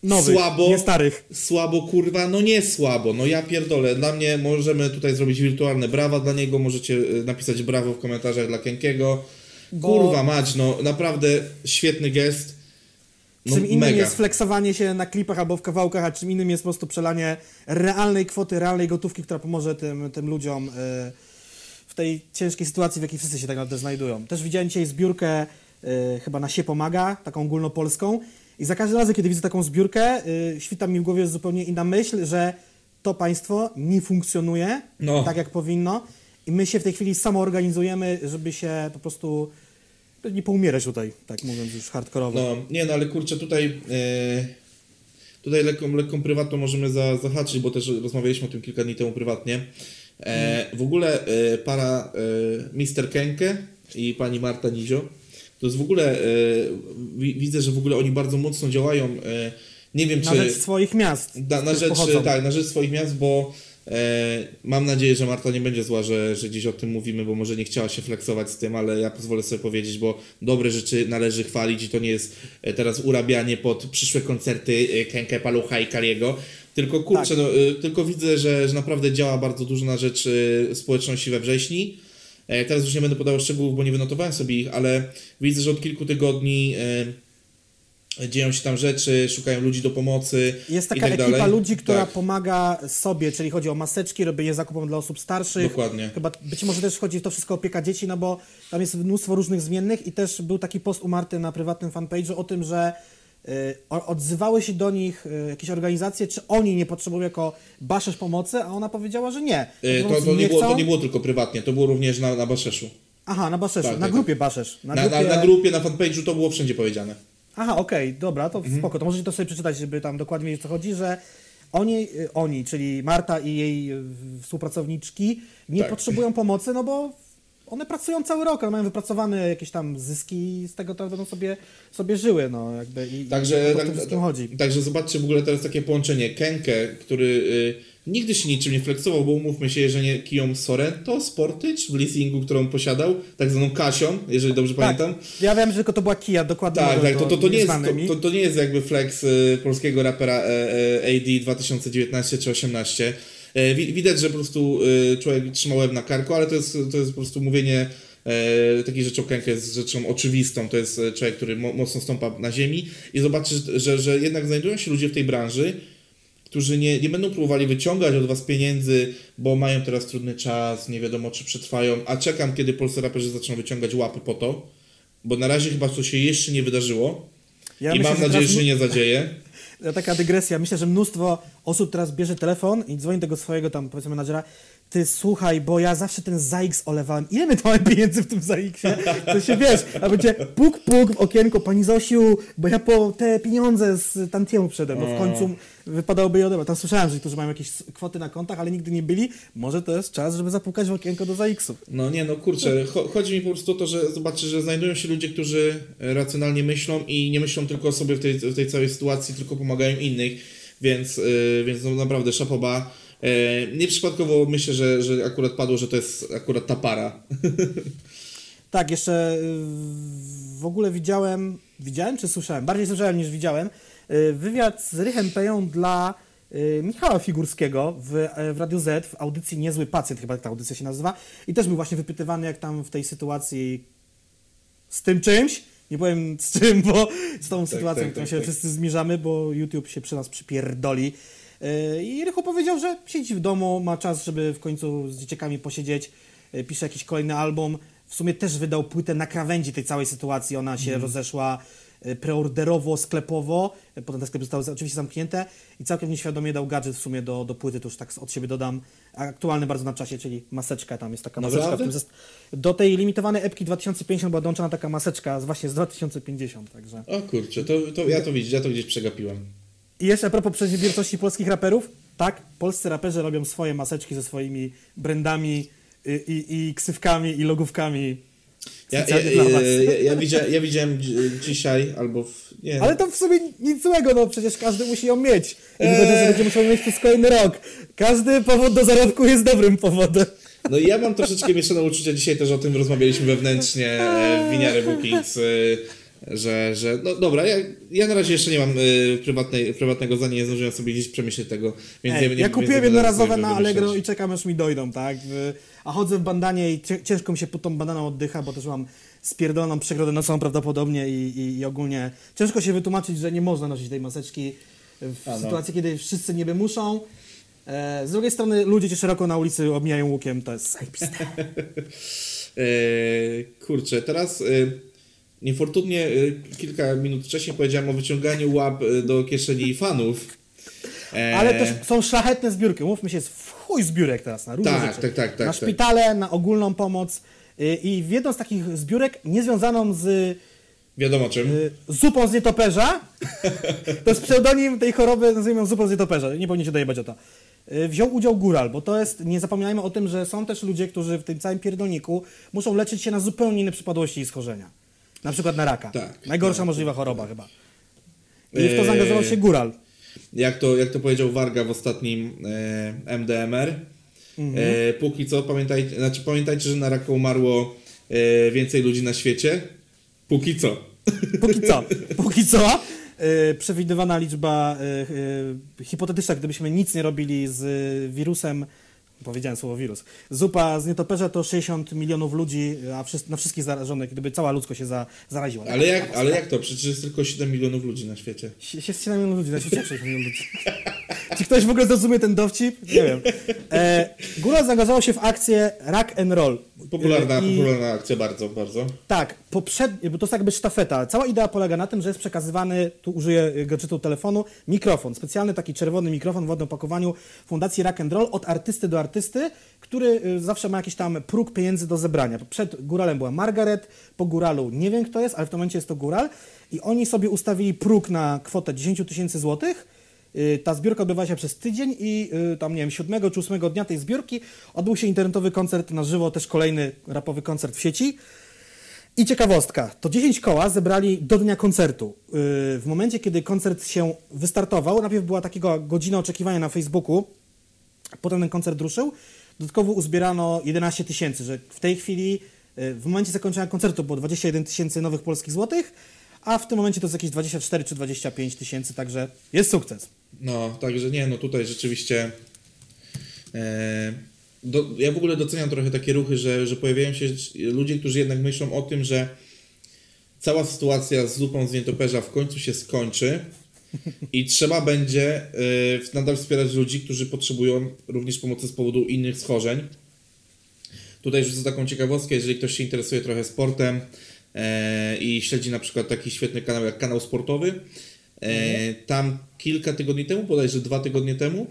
Nowych, słabo, nie starych. Słabo, kurwa, no nie słabo, no ja pierdolę. Dla mnie możemy tutaj zrobić wirtualne brawa dla niego, możecie napisać brawo w komentarzach dla Kenkiego. Bo... Kurwa mać, no naprawdę świetny gest. No, czym innym mega. Jest flexowanie się na klipach albo w kawałkach, a czym innym jest po prostu przelanie realnej kwoty, realnej gotówki, która pomoże tym, tym ludziom yy, w tej ciężkiej sytuacji, w jakiej wszyscy się tak naprawdę znajdują. Też widziałem dzisiaj zbiórkę yy, chyba na Sie Pomaga, taką ogólnopolską i za każdym razem, kiedy widzę taką zbiórkę, yy, świta mi w głowie zupełnie inna myśl, że to państwo nie funkcjonuje no. tak, jak powinno. I my się w tej chwili samoorganizujemy, żeby się po prostu nie poumierać tutaj, tak mówiąc już hardkorowo. No, nie, no ale kurczę, tutaj yy, tutaj lekką, lekką prywatną możemy za, zahaczyć, bo też rozmawialiśmy o tym kilka dni temu prywatnie. E, w ogóle e, para e, mister Kenke i pani Marta Nizio, to jest w ogóle, e, widzę, że w ogóle oni bardzo mocno działają, e, nie wiem na czy... Na rzecz swoich miast. Da, na, rzecz, tak, na rzecz swoich miast, bo e, mam nadzieję, że Marta nie będzie zła, że, że dziś o tym mówimy, bo może nie chciała się flexować z tym, ale ja pozwolę sobie powiedzieć, bo dobre rzeczy należy chwalić i to nie jest teraz urabianie pod przyszłe koncerty Kenke, Palucha i Kariego. Tylko kurczę, tak. no, y, tylko widzę, że, że naprawdę działa bardzo dużo na rzecz y, społeczności we Wrześni. E, teraz już nie będę podawał szczegółów, bo nie wynotowałem sobie ich, ale widzę, że od kilku tygodni y, dzieją się tam rzeczy, szukają ludzi do pomocy. Jest taka i tak ekipa dalej. ludzi, która tak. pomaga sobie, czyli chodzi o maseczki, robi je zakupom dla osób starszych. Dokładnie. Chyba być może też chodzi w to wszystko opieka dzieci, no bo tam jest mnóstwo różnych zmiennych i też był taki post u Marty na prywatnym fanpage'u o tym, że odzywały się do nich jakieś organizacje, czy oni nie potrzebują jako Baszesz pomocy, a ona powiedziała, że nie. To, to, to, nie, nie było, to nie było tylko prywatnie, to było również na, na Baszeszu. Aha, na Baszeszu, tak, na tak, grupie tak. Baszesz. Na, na, grupie... Na, na grupie, na fanpage'u to było wszędzie powiedziane. Aha, okej, okay, dobra, to mhm. spoko, to możecie to sobie przeczytać, żeby tam dokładnie wiedzieć, o co chodzi, że oni, oni, czyli Marta i jej współpracowniczki nie tak. potrzebują pomocy, no bo one pracują cały rok, one mają wypracowane jakieś tam zyski i z tego to będą sobie, sobie żyły, no jakby i, także, i o tak, tym wszystkim chodzi. Także zobaczcie w ogóle teraz takie połączenie Kenke, który y, nigdy się niczym nie flexował, bo umówmy się, jeżeli kijom Sorrento, Sportage w leasingu, którą posiadał, tak zwaną Kasią, jeżeli dobrze tak, pamiętam. Ja wiem, że tylko to była Kia, dokładnie. Tak, tak, to, to, to, nie jest, to, to, to nie jest jakby flex y, polskiego rapera y, y, A D dwa tysiące dziewiętnaście czy osiemnaście. Widać, że po prostu człowiek trzyma łeb na karku, ale to jest, to jest po prostu mówienie e, takiej rzeczy o Kenke jest rzeczą oczywistą. To jest człowiek, który mo- mocno stąpa na ziemi i zobaczy, że, że jednak znajdują się ludzie w tej branży, którzy nie, nie będą próbowali wyciągać od was pieniędzy, bo mają teraz trudny czas, nie wiadomo czy przetrwają, a czekam, kiedy polscy raperzy zaczną wyciągać łapy po to, bo na razie chyba to się jeszcze nie wydarzyło ja i myślę, mam nadzieję, że się nie zadzieje. Taka dygresja. Myślę, że mnóstwo osób teraz bierze telefon i dzwoni tego swojego tam, powiedzmy, menadżera. Ty, słuchaj, bo ja zawsze ten zaiks olewałem. Ile my to mamy pieniędzy w tym zaiksie? To się wiesz, a będzie puk, puk w okienko, pani Zosiu, bo ja po te pieniądze z tantiemu przedem, bo w końcu wypadałoby je odebrać. Tam słyszałem, że niektórzy mają jakieś kwoty na kontach, ale nigdy nie byli. Może to jest czas, żeby zapukać w okienko do zaiksów. No nie, no kurczę, chodzi mi po prostu o to, że zobaczę, że znajdują się ludzie, którzy racjonalnie myślą i nie myślą tylko o sobie w tej, w tej całej sytuacji, tylko pomagają innych, więc, yy, więc no naprawdę szapoba. Nieprzypadkowo myślę, że, że akurat padło, że to jest akurat ta para. Tak, jeszcze w ogóle widziałem, widziałem czy słyszałem? Bardziej słyszałem niż widziałem. Wywiad z Rychem Peją dla Michała Figurskiego w, w Radiu Z, w audycji Niezły Pacjent, chyba ta audycja się nazywa. I też był właśnie wypytywany, jak tam w tej sytuacji z tym czymś. Nie powiem z czym, bo z tą tak, sytuacją, tak, którą tak, się tak. wszyscy zmierzamy, bo YouTube się przy nas przypierdoli. I Rychu powiedział, że siedzi w domu, ma czas, żeby w końcu z dzieciakami posiedzieć, pisze jakiś kolejny album. W sumie też wydał płytę na krawędzi tej całej sytuacji, ona się mm. rozeszła preorderowo, sklepowo, potem te sklepy zostały oczywiście zamknięte i całkiem nieświadomie dał gadżet w sumie do, do płyty, to już tak od siebie dodam, aktualny bardzo na czasie, czyli maseczka, tam jest taka maseczka. Naprawdę? W tym zest... Do tej limitowanej epki dwa tysiące pięćdziesiąt była dołączona taka maseczka właśnie z dwa tysiące pięćdziesiąt, także... O kurczę, to, to ja to widzisz, ja to gdzieś przegapiłem. I jeszcze a propos przedsiębiorczości polskich raperów, tak, polscy raperzy robią swoje maseczki ze swoimi brandami i, i, i ksywkami i logówkami. Ja, ja, ja, ja, widziałem, ja widziałem dzisiaj albo... W, nie. Ale to w sumie nic złego, no przecież każdy musi ją mieć. I eee. będzie, że będzie musiał mieć przez kolejny rok. Każdy powód do zarobku jest dobrym powodem. No i ja mam troszeczkę mieszane uczucia, dzisiaj też o tym rozmawialiśmy wewnętrznie w Winiary Bookings. Że, że, no dobra, ja, ja na razie jeszcze nie mam y, prywatnej, prywatnego zdania, nie zdążyłem sobie gdzieś przemyśleć tego. Więc Ej, nie, nie, ja kupiłem jednorazowe na Allegro i czekam, aż mi dojdą, tak? A chodzę w bandanie i ciężko mi się pod tą bandaną oddycha, bo też mam spierdoloną przegrodę nocą prawdopodobnie i, i, i ogólnie ciężko się wytłumaczyć, że nie można nosić tej maseczki w A, sytuacji, no. kiedy wszyscy niby muszą. E, z drugiej strony ludzie cię szeroko na ulicy omijają łukiem, to jest zajebiste. e, kurczę, teraz... Y... Niefortunnie kilka minut wcześniej powiedziałem o wyciąganiu łap do kieszeni fanów. Ale też są szlachetne zbiórki, mówmy się, jest w chuj zbiórek teraz na różne tak, rzeczy. Tak, tak, tak. Na szpitale, tak. na ogólną pomoc, i w jedną z takich zbiórek niezwiązaną z... Wiadomo czym. Zupą z nietoperza. To jest pseudonim tej choroby, nazwijmy ją zupą z nietoperza. Nie powinien się dojebać o to. Wziął udział góral, bo to jest, nie zapominajmy o tym, że są też ludzie, którzy w tym całym pierdolniku muszą leczyć się na zupełnie inne przypadłości i schorzenia. Na przykład na raka. Tak, najgorsza tak, możliwa choroba tak. chyba. I w to zaangażował się góral. Jak to, jak to powiedział Warga w ostatnim e, M D M R, mhm. e, póki co pamiętajcie, znaczy pamiętajcie, że na raka umarło e, więcej ludzi na świecie. Póki co. Póki co. Póki co. Yy, przewidywana liczba yy, yy, hipotetyczna, gdybyśmy nic nie robili z wirusem, powiedziałem słowo wirus, zupa z nietoperza to sześćdziesiąt milionów ludzi, a wszy- na wszystkich zarażonych, gdyby cała ludzkość się za- zaraziła. Ale tak, jak, ale jak to? Przecież jest tylko siedem milionów ludzi na świecie. siedem milionów ludzi na świecie, sześć milionów ludzi. Czy ktoś w ogóle zrozumie ten dowcip? Nie wiem. E, Góra zaangażował się w akcję Rock and Roll. Popularna, I, popularna akcja, bardzo, bardzo. Tak, poprzednie, bo to jest jakby sztafeta. Cała idea polega na tym, że jest przekazywany, tu użyję gadżetu telefonu, mikrofon. Specjalny taki czerwony mikrofon w ładnym opakowaniu Fundacji Rock and Roll od artysty do artysty, który zawsze ma jakiś tam próg pieniędzy do zebrania. Przed góralem była Margaret, po góralu nie wiem kto jest, ale w tym momencie jest to góral. I oni sobie ustawili próg na kwotę dziesięć tysięcy złotych. Ta zbiórka odbywała się przez tydzień i tam, nie wiem, siódmego czy ósmego dnia tej zbiórki odbył się internetowy koncert na żywo, też kolejny rapowy koncert w sieci. I ciekawostka, to dziesięć koła zebrali do dnia koncertu. W momencie, kiedy koncert się wystartował, najpierw była takiego godzina oczekiwania na Facebooku, potem ten koncert ruszył, dodatkowo uzbierano jedenaście tysięcy, że w tej chwili, w momencie zakończenia koncertu było dwadzieścia jeden tysięcy nowych polskich złotych, a w tym momencie to jest jakieś dwadzieścia cztery czy dwadzieścia pięć tysięcy, także jest sukces. No, także nie, no tutaj rzeczywiście e, do, ja w ogóle doceniam trochę takie ruchy, że, że pojawiają się ludzie, którzy jednak myślą o tym, że cała sytuacja z zupą z nietoperza w końcu się skończy i trzeba będzie e, nadal wspierać ludzi, którzy potrzebują również pomocy z powodu innych schorzeń. Tutaj rzucę taką ciekawostkę, jeżeli ktoś się interesuje trochę sportem e, i śledzi na przykład taki świetny kanał jak Kanał Sportowy, E, tam kilka tygodni temu, bodajże dwa tygodnie temu,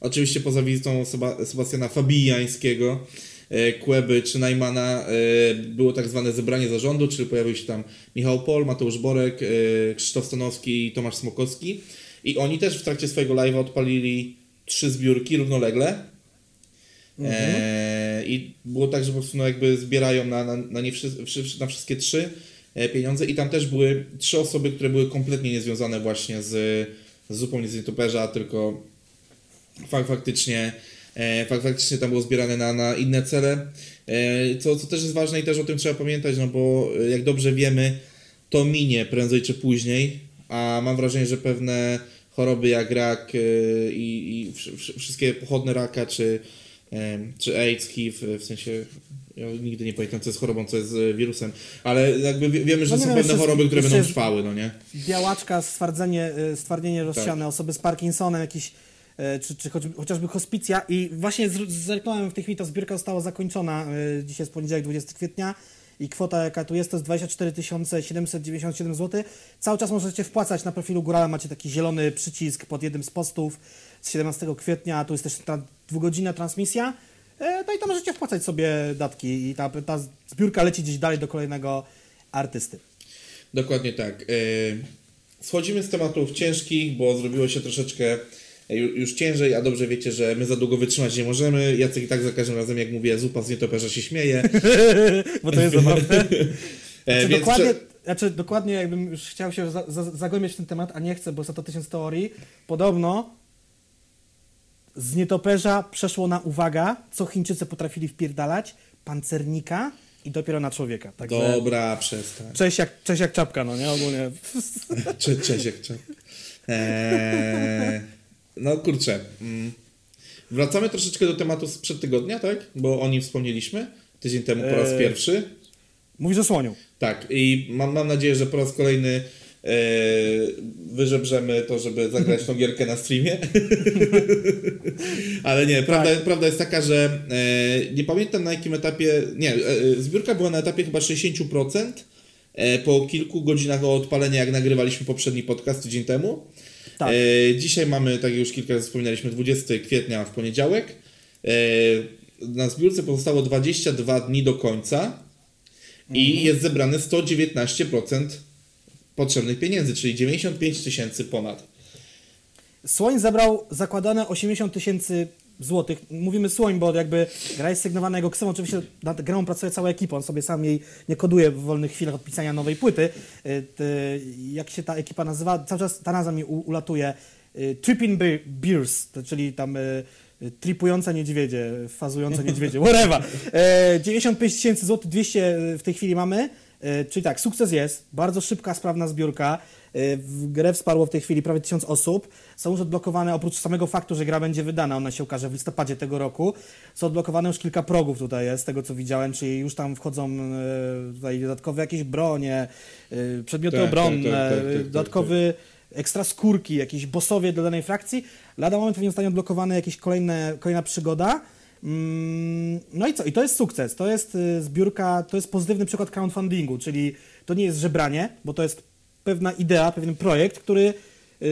oczywiście poza wizytą Seb- Sebastiana Fabijańskiego, e, Kłeby czy Najmana, e, było tak zwane zebranie zarządu, czyli pojawił się tam Michał Pol, Mateusz Borek, e, Krzysztof Stanowski i Tomasz Smokowski. I oni też w trakcie swojego live'a odpalili trzy zbiórki równolegle. Mhm. E, I było tak, że po prostu no, jakby zbierają na, na, na, nie wszy- wszy- na wszystkie trzy pieniądze i tam też były trzy osoby, które były kompletnie niezwiązane właśnie z, z zupą z nietoperza, tylko fakt, faktycznie, e, fakt, faktycznie tam było zbierane na, na inne cele, e, co, co też jest ważne i też o tym trzeba pamiętać, no bo jak dobrze wiemy, to minie prędzej czy później, a mam wrażenie, że pewne choroby jak rak e, i, i wszystkie pochodne raka czy, e, czy AIDS, H I V, w sensie... Ja nigdy nie pamiętam, co jest chorobą, co jest wirusem, ale jakby wiemy, że no są wiem, pewne choroby, które będą trwały, no nie? Białaczka, stwardzenie, stwardnienie rozsiane, tak. Osoby z Parkinsonem, jakiś, czy, czy chociażby hospicja i właśnie zerknąłem w tej chwili, ta zbiórka została zakończona, dzisiaj jest poniedziałek, dwudziestego kwietnia i kwota jaka tu jest, to jest dwadzieścia cztery tysiące siedemset dziewięćdziesiąt siedem złotych. Cały czas możecie wpłacać, na profilu Górala macie taki zielony przycisk pod jednym z postów z siedemnastego kwietnia, tu jest też ta dwugodzinna transmisja. No i tam możecie wpłacać sobie datki i ta, ta zbiórka leci gdzieś dalej do kolejnego artysty. Dokładnie tak. Schodzimy z tematów ciężkich, bo zrobiło się troszeczkę już ciężej, a dobrze wiecie, że my za długo wytrzymać nie możemy. Jacek i tak za każdym razem, jak mówię, zupa z nietoperza się śmieje. Bo to jest zabawne. Znaczy, dokładnie, czy... znaczy, dokładnie jakbym już chciał się za, za, zagłębiać w ten temat, a nie chcę, bo za to tysiąc teorii. Podobno z nietoperza przeszło na, uwaga, co Chińczycy potrafili wpierdalać, pancernika i dopiero na człowieka. Tak. Dobra, przestań. Cześć jak, cześć jak czapka, no nie? Ogólnie. Cze, cześć jak czapka. Eee, no kurczę. Wracamy troszeczkę do tematu sprzed tygodnia, tak? Bo o nim wspomnieliśmy tydzień temu po raz eee, pierwszy. Mówisz o słoniu. Tak. I mam, mam nadzieję, że po raz kolejny Yy, wyżebrzemy to, żeby zagrać tą gierkę na streamie. Ale nie, prawda, tak. prawda jest taka, że yy, nie pamiętam na jakim etapie, nie, yy, zbiórka była na etapie chyba sześćdziesiąt procent yy, po kilku godzinach o odpalenie, jak nagrywaliśmy poprzedni podcast tydzień temu. Tak. Yy, dzisiaj mamy, tak jak już kilka razy wspominaliśmy, dwudziestego kwietnia w poniedziałek. Yy, na zbiórce pozostało dwadzieścia dwa dni do końca. i jest zebrane sto dziewiętnaście procent potrzebnych pieniędzy, czyli dziewięćdziesiąt pięć tysięcy ponad. Słoń zebrał zakładane osiemdziesiąt tysięcy złotych. Mówimy Słoń, bo jakby gra jest sygnowana jego ksywą. Oczywiście nad grą pracuje cała ekipa, on sobie sam jej nie koduje w wolnych chwilach od pisania nowej płyty. Jak się ta ekipa nazywa? Cały czas ta nazwa mi ulatuje. Tripping Bears, czyli tam tripujące niedźwiedzie, fazujące niedźwiedzie, whatever. dziewięćdziesiąt pięć tysięcy złotych, dwieście w tej chwili mamy. Czyli tak, sukces jest, bardzo szybka, sprawna zbiórka. W grę wsparło w tej chwili prawie tysiąc osób. Są już odblokowane, oprócz samego faktu, że gra będzie wydana, ona się ukaże w listopadzie tego roku, są odblokowane już kilka progów tutaj jest, z tego co widziałem, czyli już tam wchodzą tutaj dodatkowe jakieś bronie, przedmioty tak, obronne, tak, tak, tak, tak, dodatkowy ekstra skórki, jakieś bossowie dla danej frakcji. Lada moment pewnie zostanie odblokowane jakieś kolejne, kolejna przygoda. No i co? I to jest sukces. To jest zbiórka, to jest pozytywny przykład crowdfundingu, czyli to nie jest żebranie, bo to jest pewna idea, pewien projekt, który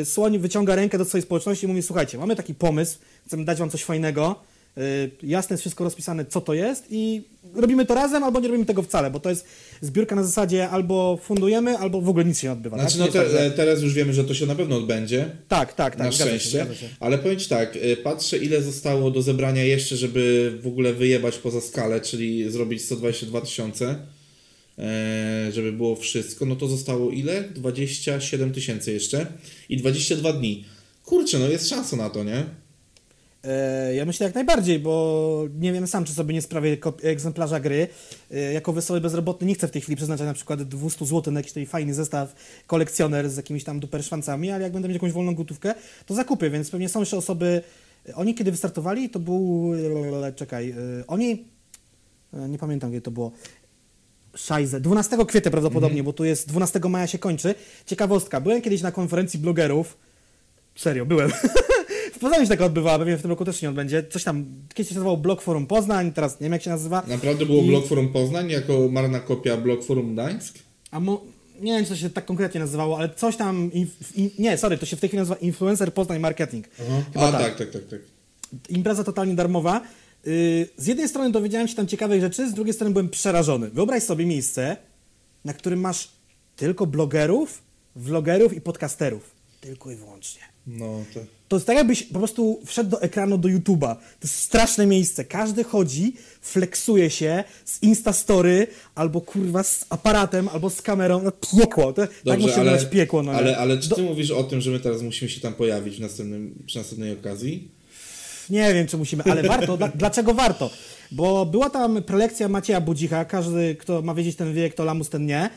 Słoń wyciąga rękę do swojej społeczności i mówi: słuchajcie, mamy taki pomysł, chcemy dać wam coś fajnego, jasne jest wszystko rozpisane, co to jest i robimy to razem, albo nie robimy tego wcale, bo to jest zbiórka na zasadzie albo fundujemy, albo w ogóle nic się nie odbywa. Znaczy, tak? No te, tak, że... teraz już wiemy, że to się na pewno odbędzie. Tak, tak, tak. Na szczęście. Się, się. Ale powiem ci tak, patrzę ile zostało do zebrania jeszcze, żeby w ogóle wyjebać poza skalę, czyli zrobić sto dwadzieścia dwa tysiące, żeby było wszystko, no to zostało ile? dwadzieścia siedem tysięcy jeszcze i dwadzieścia dwa dni. Kurczę, no jest szansa na to, nie? Ja myślę jak najbardziej, bo nie wiem sam, czy sobie nie sprawię egzemplarza gry. Jako wesoły bezrobotny nie chcę w tej chwili przeznaczać na przykład dwieście złotych na jakiś tutaj fajny zestaw kolekcjoner z jakimiś tam duperszwancami, ale jak będę mieć jakąś wolną gotówkę, to zakupię, więc pewnie są jeszcze osoby... Oni kiedy wystartowali, to był... Czekaj, oni... Nie pamiętam, gdzie to było. Szajze. dwunastego kwietnia prawdopodobnie, mm-hmm. bo tu jest dwunastego maja się kończy. Ciekawostka. Byłem kiedyś na konferencji blogerów. Serio, byłem. W Poznaniu się taka odbywała, pewnie w tym roku też się nie odbędzie. Coś tam, kiedyś się nazywało Blog Forum Poznań, teraz nie wiem jak się nazywa. Naprawdę było I... Blog Forum Poznań jako marna kopia Blog Forum Gdańsk? A mo... Nie wiem, czy to się tak konkretnie nazywało, ale coś tam... Inf... In... Nie, sorry, to się w tej chwili nazywa Influencer Poznań Marketing. Chyba A, tak. tak, tak, tak, tak. Impreza totalnie darmowa. Yy, z jednej strony dowiedziałem się tam ciekawych rzeczy, z drugiej strony byłem przerażony. Wyobraź sobie miejsce, na którym masz tylko blogerów, vlogerów i podcasterów. Tylko i wyłącznie. No tak. To jest tak, jakbyś po prostu wszedł do ekranu do YouTube'a. To jest straszne miejsce. Każdy chodzi, flexuje się z Instastory, albo kurwa z aparatem, albo z kamerą. No piekło. To, Dobrze, tak musimy dać piekło. No, ale, ale czy ty do... mówisz o tym, że my teraz musimy się tam pojawić w następnym, przy następnej okazji? Nie wiem, czy musimy, ale warto. Dla, dlaczego warto? Bo była tam prelekcja Macieja Budzicha. Każdy, kto ma wiedzieć ten wie, kto lamus, ten nie.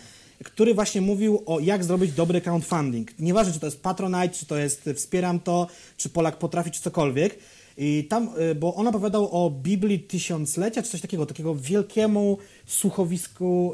Który właśnie mówił o jak zrobić dobry crowdfunding. Nieważne, czy to jest Patronite, czy to jest Wspieram To, czy Polak Potrafi, czy cokolwiek. I tam, bo on opowiadał o Biblii Tysiąclecia, czy coś takiego, takiego wielkiemu słuchowisku,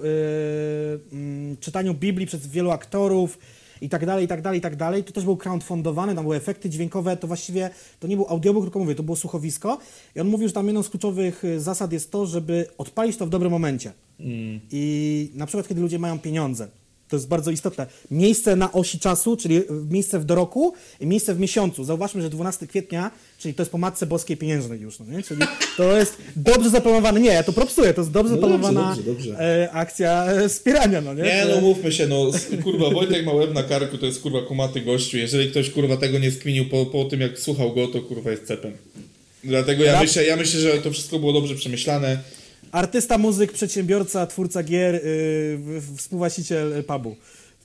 yy, czytaniu Biblii przez wielu aktorów i tak dalej, i tak dalej, i tak dalej. To też był crowdfundowany, tam były efekty dźwiękowe, to właściwie to nie był audiobook, tylko mówię, to było słuchowisko. I on mówił, że tam jedną z kluczowych zasad jest to, żeby odpalić to w dobrym momencie. Mm. I na przykład, kiedy ludzie mają pieniądze, to jest bardzo istotne. Miejsce na osi czasu, czyli miejsce w doroku i miejsce w miesiącu. Zauważmy, że dwunastego kwietnia, czyli to jest po Matce Boskiej Pieniężnej już, no nie? Czyli to jest dobrze zaplanowane, nie, ja to propsuję, to jest dobrze no zaplanowana dobrze, dobrze, dobrze. akcja wspierania, no nie? Nie, no mówmy się, no kurwa, Wojtek ma łeb na karku, to jest kurwa kumaty gościu, jeżeli ktoś kurwa tego nie skminił po, po tym, jak słuchał go, to kurwa jest cepem. Dlatego ja, Rap... myślę, ja myślę, że to wszystko było dobrze przemyślane. Artysta, muzyk, przedsiębiorca, twórca gier, yy, współwłaściciel pubu,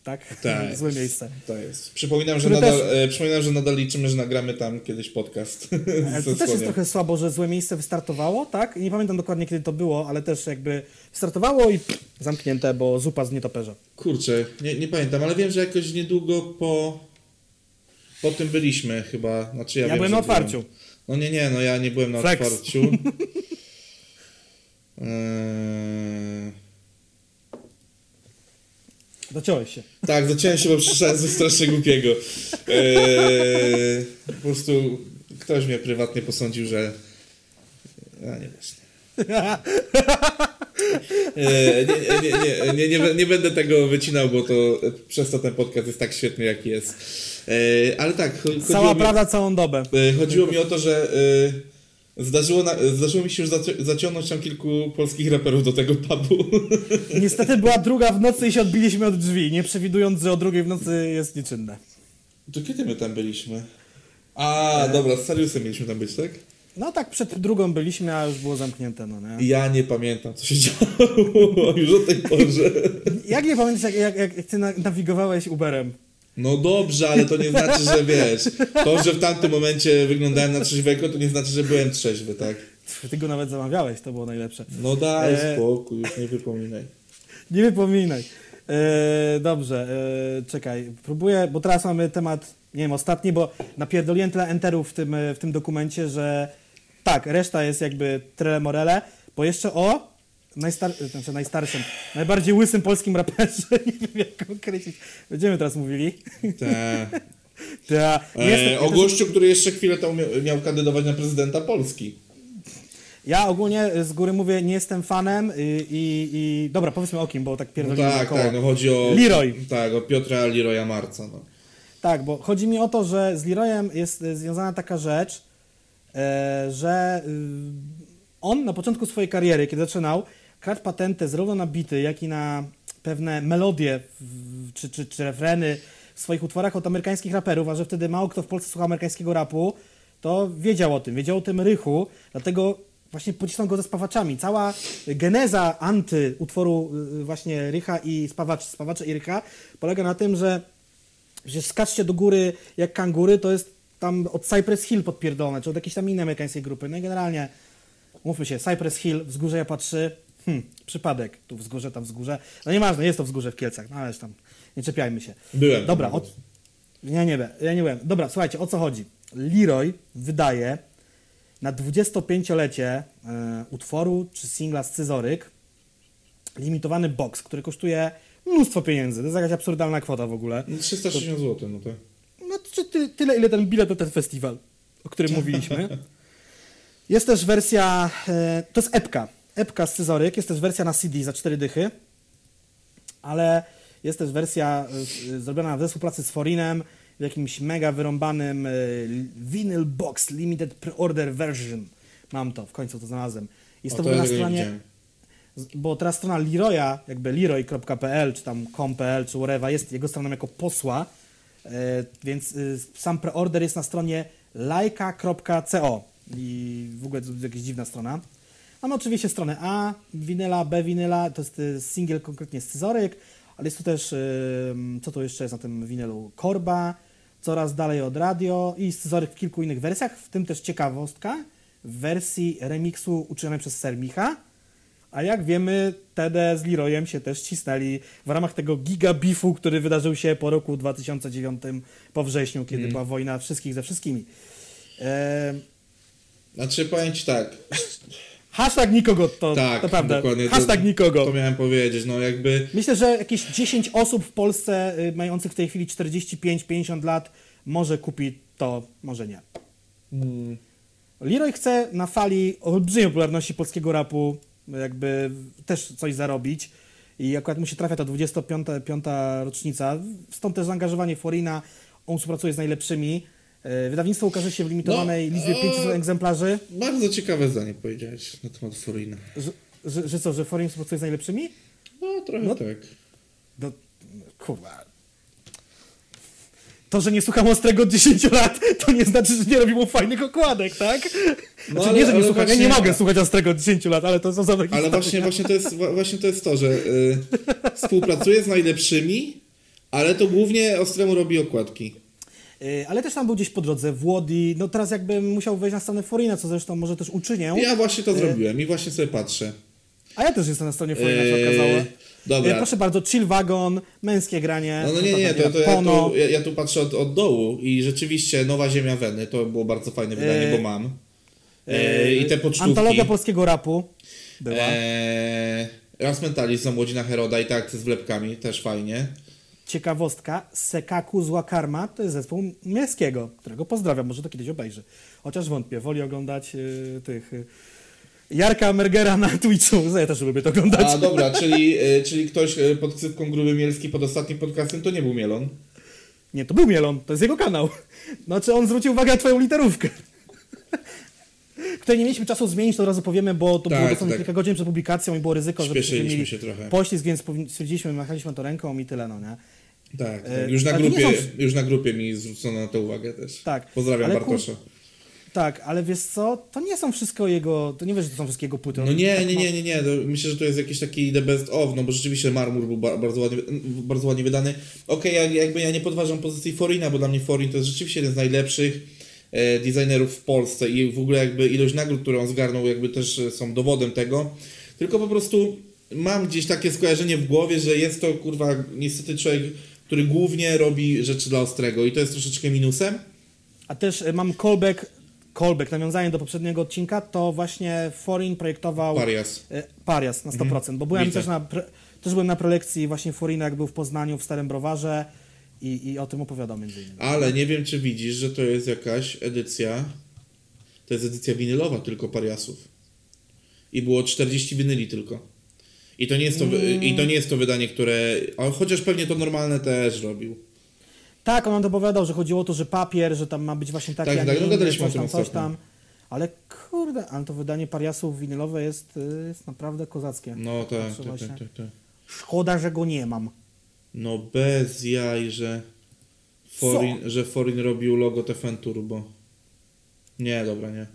tak? tak? Złe miejsce. To jest. Przypominam, że nadal, też... e, przypominam, że nadal liczymy, że nagramy tam kiedyś podcast. Ale to też jest trochę słabo, że Złe Miejsce wystartowało, tak? Nie pamiętam dokładnie, kiedy to było, ale też jakby wystartowało i pff, zamknięte, bo zupa z nietoperza. Kurczę, nie, nie pamiętam, ale wiem, że jakoś niedługo po, po tym byliśmy chyba. Znaczy, ja ja wiem, byłem na otwarciu. Byłem... No nie, nie, no ja nie byłem na Flex. otwarciu. Eee... Zaciąłeś się. Tak, zaciąłem się, bo przyszedłem ze strasznie głupiego. Eee, po prostu ktoś mnie prywatnie posądził, że... A nie wiesz. Eee, nie, nie, nie, nie, nie, nie, nie będę tego wycinał, bo to przez to ten podcast jest tak świetny, jaki jest. Eee, ale tak... Cała mi... prawda, całą dobę. Eee, chodziło mi o to, że... Eee, Zdarzyło, na, zdarzyło mi się już zaci- zaciągnąć tam kilku polskich raperów do tego pubu. Niestety była druga w nocy i się odbiliśmy od drzwi, nie przewidując, że o drugiej w nocy jest nieczynne. To kiedy my tam byliśmy? A, e... dobra, z Sariusem mieliśmy tam być, tak? No tak, przed drugą byliśmy, a już było zamknięte, no nie? Ja nie pamiętam, co się działo już o tej porze. Jak nie pamiętasz, jak, jak, jak ty na- nawigowałeś Uberem? No dobrze, ale to nie znaczy, że wiesz, to, że w tamtym momencie wyglądałem na trzeźwego, to nie znaczy, że byłem trzeźwy, tak? Ty go nawet zamawiałeś, to było najlepsze. No daj e... spokój, już nie wypominaj. Nie wypominaj. E... Dobrze, e... czekaj, próbuję, bo teraz mamy temat, nie wiem, ostatni, bo napierdoliłem tyle enterów w tym, w tym dokumencie, że tak, reszta jest jakby trele morele, bo jeszcze o... Najstar... Znaczy najstarszym, najbardziej łysym polskim raperze, nie wiem jak go określić. Będziemy teraz mówili. Tak. Ta. Eee, o gościu, który jeszcze chwilę temu miał kandydować na prezydenta Polski. Ja ogólnie z góry mówię, nie jestem fanem i... i, i... Dobra, powiedzmy o kim, bo tak pierdolimy no tak, koło. Tak, no chodzi o... Leroy. Tak, o Piotra Leroya Marca. No. Tak, bo chodzi mi o to, że z Leroyem jest związana taka rzecz, że on na początku swojej kariery, kiedy zaczynał, kradł patenty zarówno na bity, jak i na pewne melodie czy, czy, czy refreny w swoich utworach od amerykańskich raperów, a że wtedy mało kto w Polsce słuchał amerykańskiego rapu, to wiedział o tym, wiedział o tym rychu, dlatego właśnie pocisnął go ze spawaczami. Cała geneza antyutworu właśnie rycha i spawaczy, spawacza i rycha polega na tym, że, że skaczcie do góry jak kangury, to jest tam od Cypress Hill podpierdolone, czy od jakiejś tam innej amerykańskiej grupy, no i generalnie mówmy się, Cypress Hill, Wzgórze ja patrzy, hmm, przypadek, tu Wzgórze, tam Wzgórze, no nieważne, jest to Wzgórze w Kielcach, no ale tam, nie czepiajmy się. Byłem. Dobra, o... ja, nie, ja nie byłem. Dobra, słuchajcie, o co chodzi? Leroy wydaje na dwudziestopięciolecie y, utworu czy singla Scyzoryk limitowany box, który kosztuje mnóstwo pieniędzy, to jest jakaś absurdalna kwota w ogóle. trzysta sześćdziesiąt złotych, no to... No to ty, tyle, ile ten bilet na ten festiwal, o którym mówiliśmy. Jest też wersja, to jest epka, epka Scyzoryk, jest też wersja na C D za cztery dychy, ale jest też wersja zrobiona we współpracy z Forinem w jakimś mega wyrąbanym Vinyl Box Limited Pre-Order Version. Mam to, w końcu to znalazłem. Jest to, to na stronie, bo teraz strona Leroya, jakby leroy kropka p l czy tam com kropka p l czy whatever, jest jego stroną jako posła, więc sam pre-order jest na stronie lajka kropka co. I w ogóle to jest jakaś dziwna strona. Mamy oczywiście stronę A, winyla, B winyla, to jest singiel konkretnie Scyzoryk, ale jest tu też, co tu jeszcze jest na tym winylu, Korba, Coraz dalej od radio i Scyzoryk w kilku innych wersjach, w tym też ciekawostka w wersji remiksu uczynionej przez Sermicha, a jak wiemy T E D z Leroyem się też cisnęli w ramach tego gigabifu, który wydarzył się po roku dwa tysiące dziewiątym po wrześniu, kiedy mm. była wojna wszystkich ze wszystkimi. E- Znaczy, powiem ci tak. Hashtag nikogo, to, tak, to prawda. Dokładnie, hashtag to, nikogo. To miałem powiedzieć, no jakby... Myślę, że jakieś dziesięć osób w Polsce mających w tej chwili czterdzieści pięć do pięćdziesięciu lat może kupi to, może nie. Hmm. Leroy chce na fali olbrzymiej popularności polskiego rapu jakby też coś zarobić i akurat mu się trafia ta dwudziesta piąta rocznica, stąd też zaangażowanie Forina, on współpracuje z najlepszymi. Wydawnictwo ukaże się w limitowanej no, liczbie pięciuset egzemplarzy. Bardzo ciekawe zdanie powiedziałeś na temat Forina. Że, że, że co, że Forin współpracuje z najlepszymi? No trochę no, tak. No, kurwa. To, że nie słucham Ostrego od dziesięciu lat, to nie znaczy, że nie robimy fajnych okładek, tak? No, znaczy, ale, nie, że nie słucham, ja nie mogę słuchać Ostrego od dziesięciu lat, ale to są za takie. Ale właśnie, właśnie, to jest, właśnie to jest to, że y, współpracuje z najlepszymi, ale to głównie Ostremu robi okładki. Ale też tam był gdzieś po drodze Waldi, no teraz jakbym musiał wejść na stronę Forina, co zresztą może też uczynię. Ja właśnie to zrobiłem i właśnie sobie patrzę. A ja też jestem na stronie Forina, eee, się okazało. Dobra. Proszę bardzo, Chill Wagon, Męskie Granie. No, no nie, nie, to, to ja, tu, ja, ja tu patrzę od, od dołu i rzeczywiście Nowa Ziemia Weny, to było bardzo fajne wydanie, eee, bo mam. Eee, I te pocztówki. Antologia polskiego rapu była. Eee, Raz Mentalizm, Młodzina Heroda i tak z wlepkami, też fajnie. Ciekawostka, Sekaku Zła Karma to jest zespół Miejskiego, którego pozdrawiam, może to kiedyś obejrzy. Chociaż wątpię, woli oglądać y, tych y, Jarka Mergera na Twitchu, ja też lubię to oglądać. A dobra, czyli, y, czyli ktoś pod ksywką Gruby Mielski pod ostatnim podcastem to nie był Mielon? Nie, to był Mielon, to jest jego kanał. Znaczy on zwrócił uwagę na twoją literówkę. które nie mieliśmy czasu zmienić, to od razu powiemy, bo to tak, było dosłownie tak. kilka godzin przed publikacją i było ryzyko, że mieli się trochę. poślizg, więc stwierdziliśmy, machaliśmy to ręką i tyle, no nie? Tak, tak. Już, na grupie, są... już na grupie mi zwrócono na to uwagę też. Tak. Pozdrawiam ale Bartosza. Ku... Tak, ale wiesz co, to nie są wszystko jego, to nie wiesz, że to są wszystkie jego płyty. No nie, tak nie, nie, nie, nie, myślę, że to jest jakiś taki the best of, no bo rzeczywiście Marmur był bardzo ładnie, bardzo ładnie wydany. Okej, okay, jakby ja nie podważam pozycji Forina, bo dla mnie Forin to jest rzeczywiście jeden z najlepszych designerów w Polsce i w ogóle jakby ilość nagród, które on zgarnął, jakby też są dowodem tego. Tylko po prostu mam gdzieś takie skojarzenie w głowie, że jest to kurwa niestety człowiek, który głównie robi rzeczy dla Ostrego i to jest troszeczkę minusem. A też mam callback, callback, nawiązanie do poprzedniego odcinka, to właśnie Forin projektował... Parias. E, Parias na sto procent, mhm. bo byłem też, na pre, też byłem na prelekcji właśnie Forina, jak był w Poznaniu, w Starym Browarze i, i o tym opowiadał między innymi. Ale nie wiem, czy widzisz, że to jest jakaś edycja, to jest edycja winylowa tylko Pariasów i było czterdzieści winyli tylko. I to, nie jest to, mm. I to nie jest to wydanie, które... Chociaż pewnie to normalne też robił. Tak, on nam dopowiadał, że chodziło o to, że papier, że tam ma być właśnie taki... Tak, tak, no gadaliśmy o tym ostatnio. Ale kurde, ale to wydanie Pariasów winylowe jest, jest naprawdę kozackie. No tak, tak, tak, tak, tak. Szkoda, że go nie mam. No bez jaj, że Forin, że Forin robił logo T F N Turbo. Nie, dobra, nie.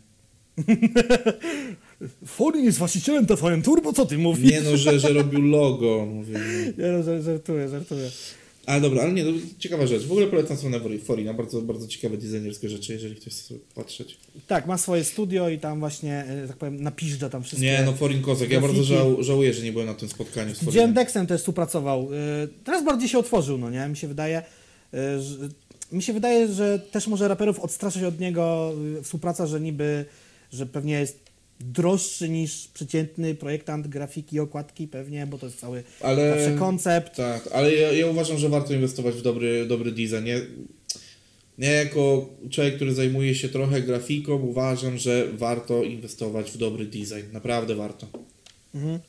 Forin jest właścicielem T V N Turbo, co ty mówisz? Nie no, że, że robił logo, mówię. Nie no, że żartuję, żartuję. Ale dobra, ale nie, to ciekawa rzecz. W ogóle polecam stronę Forina, bardzo, bardzo ciekawe designerskie rzeczy, jeżeli ktoś chce patrzeć. Tak, ma swoje studio i tam właśnie, tak powiem, napiżdża tam wszystkie. Nie no, Forin kozak, ja bardzo żał, żałuję, że nie byłem na tym spotkaniu z Forinem. Z Jim Dexem też współpracował. Teraz bardziej się otworzył, no nie? Mi się wydaje, że, mi się wydaje, że też może raperów odstraszać od niego współpraca, że niby, że pewnie jest droższy niż przeciętny projektant grafiki, okładki pewnie, bo to jest cały ale, zawsze koncept. Tak, ale ja, ja uważam, że warto inwestować w dobry, dobry design. Ja, ja jako człowiek, który zajmuje się trochę grafiką, uważam, że warto inwestować w dobry design. Naprawdę warto. Mhm.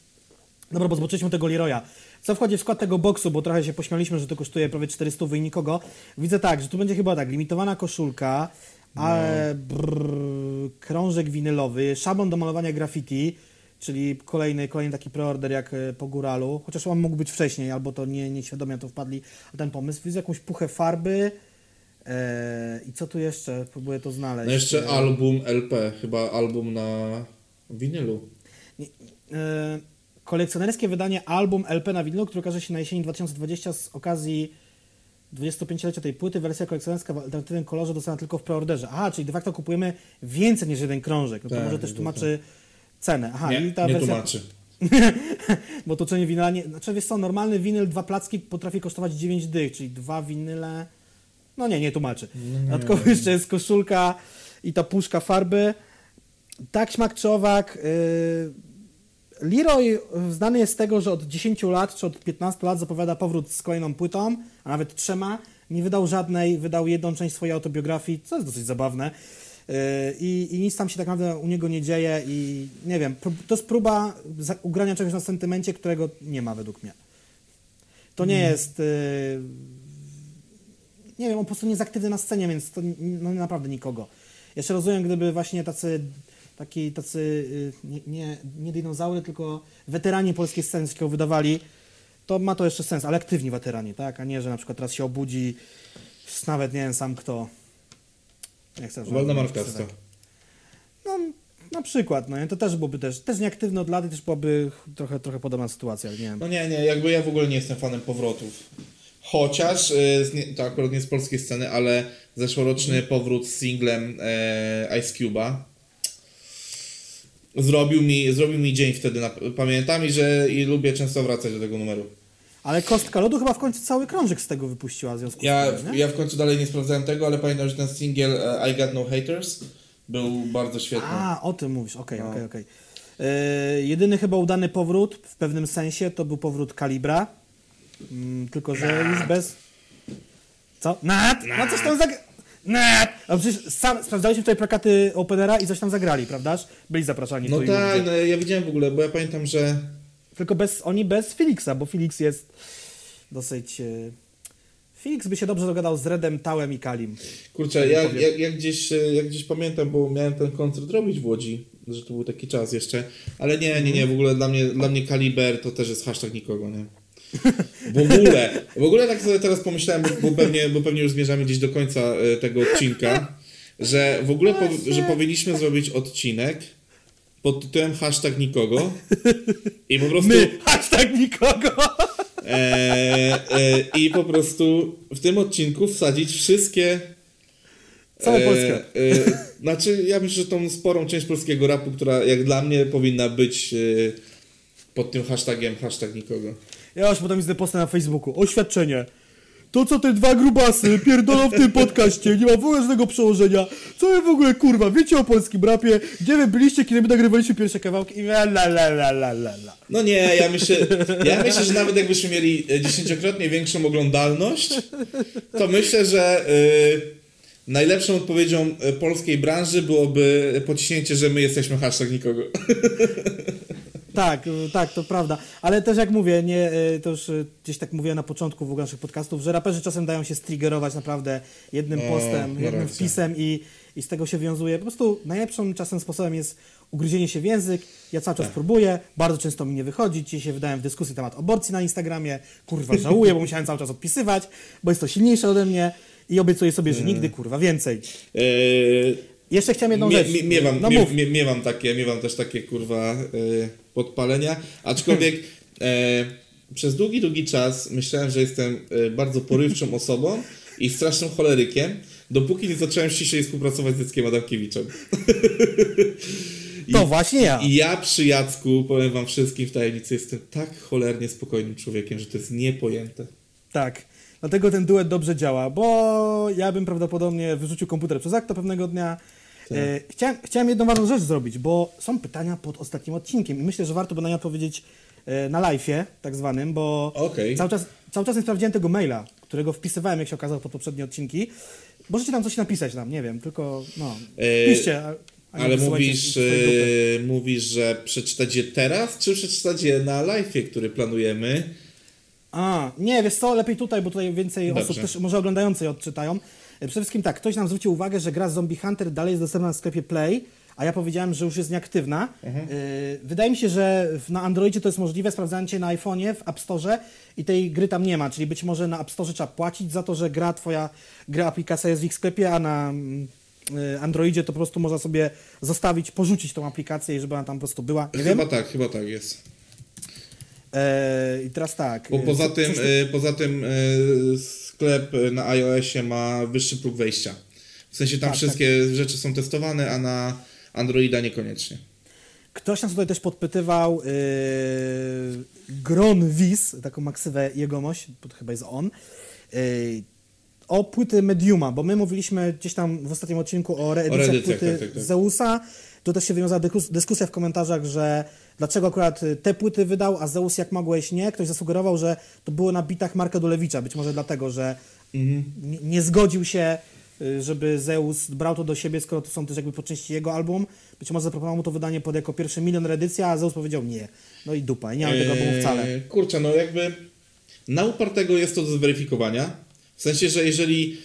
Dobra, bo zobaczyliśmy tego Leroya. Co wchodzi w skład tego boksu, bo trochę się pośmialiśmy, że to kosztuje prawie czterysta i nikogo. Widzę tak, że tu będzie chyba tak, limitowana koszulka, ale brrr, krążek winylowy, szablon do malowania graffiti, czyli kolejny, kolejny taki preorder jak po Góralu, chociaż on mógł być wcześniej, albo to nie, nieświadomie na to wpadli na ten pomysł. Widzę jakąś puchę farby eee, i co tu jeszcze? Próbuję to znaleźć. No jeszcze album L P, chyba album na winylu. Nie, eee, kolekcjonerskie wydanie album L P na winylu, które okaże się na jesieni dwa tysiące dwudziestego z okazji dwudziestopięciolecia tej płyty, wersja kolekcjonerska w alternatywnym kolorze dostana tylko w preorderze. Aha, czyli de facto kupujemy więcej niż jeden krążek. No to tak, może też tłumaczy tak. cenę. Aha, nie, i ta nie wersja... tłumaczy. Bo toczenie winyla nie... Znaczy wiesz co, normalny winyl, dwa placki potrafi kosztować dziewięć dych, czyli dwa winyle... No nie, nie tłumaczy. Dodatkowo no jeszcze jest koszulka i ta puszka farby. Tak, śmak czy owak. Yy... Leroy znany jest z tego, że od dziesięciu lat czy od piętnastu lat zapowiada powrót z kolejną płytą, a nawet trzema, nie wydał żadnej, wydał jedną część swojej autobiografii, co jest dosyć zabawne. Yy, i, I nic tam się tak naprawdę u niego nie dzieje i nie wiem, prób, to jest próba ugrania czegoś na sentymencie, którego nie ma według mnie. To nie mm. jest... Yy, nie wiem, on po prostu nie jest aktywny na scenie, więc to no, naprawdę nikogo. Jeszcze rozumiem, gdyby właśnie tacy... Taki, tacy yy, nie, nie, nie dinozaury, tylko weterani polskiej sceny z którego wydawali, to ma to jeszcze sens, ale aktywni weterani, tak? A nie, że na przykład teraz się obudzi nawet nie wiem sam kto. Jak chcesz, Waldemar Kasta. No, na przykład, no nie? To też byłoby też, też nieaktywny od lat i też byłaby trochę, trochę podobna sytuacja, nie wiem. No nie, nie, jakby ja w ogóle nie jestem fanem powrotów. Chociaż, yy, to akurat nie z polskiej sceny, ale zeszłoroczny powrót z singlem yy, Ice Cube'a zrobił mi, zrobił mi dzień wtedy, na, pamiętam i że i lubię często wracać do tego numeru. Ale Kostka Lodu chyba w końcu cały krążek z tego wypuściła w związku ja, z tym, nie? Ja w końcu dalej nie sprawdzałem tego, ale pamiętam, że ten singiel uh, I Got No Haters był bardzo świetny. A, o tym mówisz, okej, okej, okej. Jedyny chyba udany powrót, w pewnym sensie, to był powrót Kalibra, mm, tylko że Nad. już bez... Co? Nad? Nad. No coś tam za... Nad. No przecież sam sprawdzaliśmy tutaj plakaty Openera i coś tam zagrali, prawdaż? Byli zapraszani. No tak, no, ja widziałem w ogóle, bo ja pamiętam, że... Tylko bez, oni bez Feliksa, bo Felix jest dosyć... Felix by się dobrze dogadał z Redem, Tałem i Kalim. Kurczę, ja, ja, ja, gdzieś, ja gdzieś pamiętam, bo miałem ten koncert robić w Łodzi, że to był taki czas jeszcze, ale nie, nie, nie, w ogóle dla mnie, dla mnie Kaliber to też jest hashtag nikogo, nie? W ogóle, w ogóle tak sobie teraz pomyślałem, bo, bo, pewnie, bo pewnie już zmierzamy gdzieś do końca tego odcinka, że w ogóle po, że powinniśmy zrobić odcinek pod tytułem hashtag nikogo i po prostu... My, hashtag nikogo! E, e, I po prostu w tym odcinku wsadzić wszystkie... Całą Polskę. E, e, znaczy, ja myślę, że tą sporą część polskiego rapu, która jak dla mnie powinna być e, pod tym hashtagiem hashtag nikogo. Ja już potem widzę postę na Facebooku. Oświadczenie. To co te dwa grubasy pierdolą w tym podcaście, nie ma w ogóle żadnego przełożenia. Co wy w ogóle kurwa wiecie o polskim rapie? Gdzie wy byliście, kiedy my nagrywaliśmy pierwsze kawałki? I la la la la la la. No nie, ja myślę, ja myślę, że nawet jakbyśmy mieli dziesięciokrotnie większą oglądalność, to myślę, że yy, najlepszą odpowiedzią polskiej branży byłoby podciśnięcie, że my jesteśmy hashtag nikogo. Tak, tak, to prawda. Ale też jak mówię, nie, to już gdzieś tak mówiłem na początku w ogóle naszych podcastów, że raperzy czasem dają się striggerować naprawdę jednym o, postem, jednym racja. wpisem i, i z tego się wiązuje. Po prostu najlepszym czasem sposobem jest ugryzienie się w język. Ja cały czas tak. próbuję, bardzo często mi nie wychodzi. Dzisiaj się wydałem w dyskusji na temat aborcji na Instagramie. Kurwa, żałuję, bo musiałem cały czas odpisywać, bo jest to silniejsze ode mnie i obiecuję sobie, że nigdy kurwa więcej. Yy... Jeszcze chciałem jedną mie, rzecz. Mie, miewam, no, mie, mie, miewam, takie, miewam też takie kurwa yy, podpalenia, aczkolwiek e, przez długi, długi czas myślałem, że jestem e, bardzo porywczą osobą i strasznym cholerykiem, dopóki nie zacząłem ściślej współpracować z Jackiem Adamkiewiczem. To I, właśnie ja. I ja przy Jacku, powiem wam wszystkim w tajemnicy, jestem tak cholernie spokojnym człowiekiem, że to jest niepojęte. Tak. Dlatego ten duet dobrze działa, bo ja bym prawdopodobnie wyrzucił komputer przez akta pewnego dnia. Tak. E, chciałem, chciałem jedną ważną rzecz zrobić, bo są pytania pod ostatnim odcinkiem i myślę, że warto by na nie odpowiedzieć e, na live'ie tak zwanym, bo okay. cały czas, cały czas nie sprawdziłem tego maila, którego wpisywałem, jak się okazało, pod poprzednie odcinki. Możecie tam coś napisać nam, nie wiem, tylko no, e, piszcie. A, a ale mówisz, e, mówisz, że przeczytać je teraz, czy przeczytać je na live'ie, który planujemy? A, nie, wiesz co, lepiej tutaj, bo tutaj więcej Dobrze. osób też może oglądającej odczytają. Przede wszystkim tak, ktoś nam zwrócił uwagę, że gra Zombie Hunter dalej jest dostępna w sklepie Play, a ja powiedziałem, że już jest nieaktywna. Mhm. Yy, wydaje mi się, że na Androidzie to jest możliwe, sprawdzałem cię na iPhone'ie, w App Store i tej gry tam nie ma, czyli być może na App Store trzeba płacić za to, że gra twoja, gra aplikacja jest w ich sklepie, a na yy, Androidzie to po prostu można sobie zostawić, porzucić tą aplikację i żeby ona tam po prostu była. Nie chyba wiem? tak, chyba tak jest. I teraz tak. Bo poza tym, ty... poza tym sklep na iOSie ma wyższy próg wejścia. W sensie tam tak, wszystkie tak. rzeczy są testowane, a na Androida niekoniecznie. Ktoś nas tutaj też podpytywał yy, Gronwis, taką maksywę jegomość, bo to chyba jest on, yy, o płyty Mediuma, bo my mówiliśmy gdzieś tam w ostatnim odcinku o reedycjach re płyty tak, tak, tak. Zeusa. Tu też się wywiązała dyskusja w komentarzach, że dlaczego akurat te płyty wydał, a Zeus jak mogłeś nie. Ktoś zasugerował, że to było na bitach Marka Dulewicza, być może dlatego, że mhm. nie zgodził się, żeby Zeus brał to do siebie, skoro to są też jakby po części jego album. Być może zaproponował mu to wydanie pod jako pierwszy milion reedycja, a Zeus powiedział nie. No i dupa, nie miał eee, tego albumu wcale. Kurczę, no jakby na upartego jest to do zweryfikowania. W sensie, że jeżeli,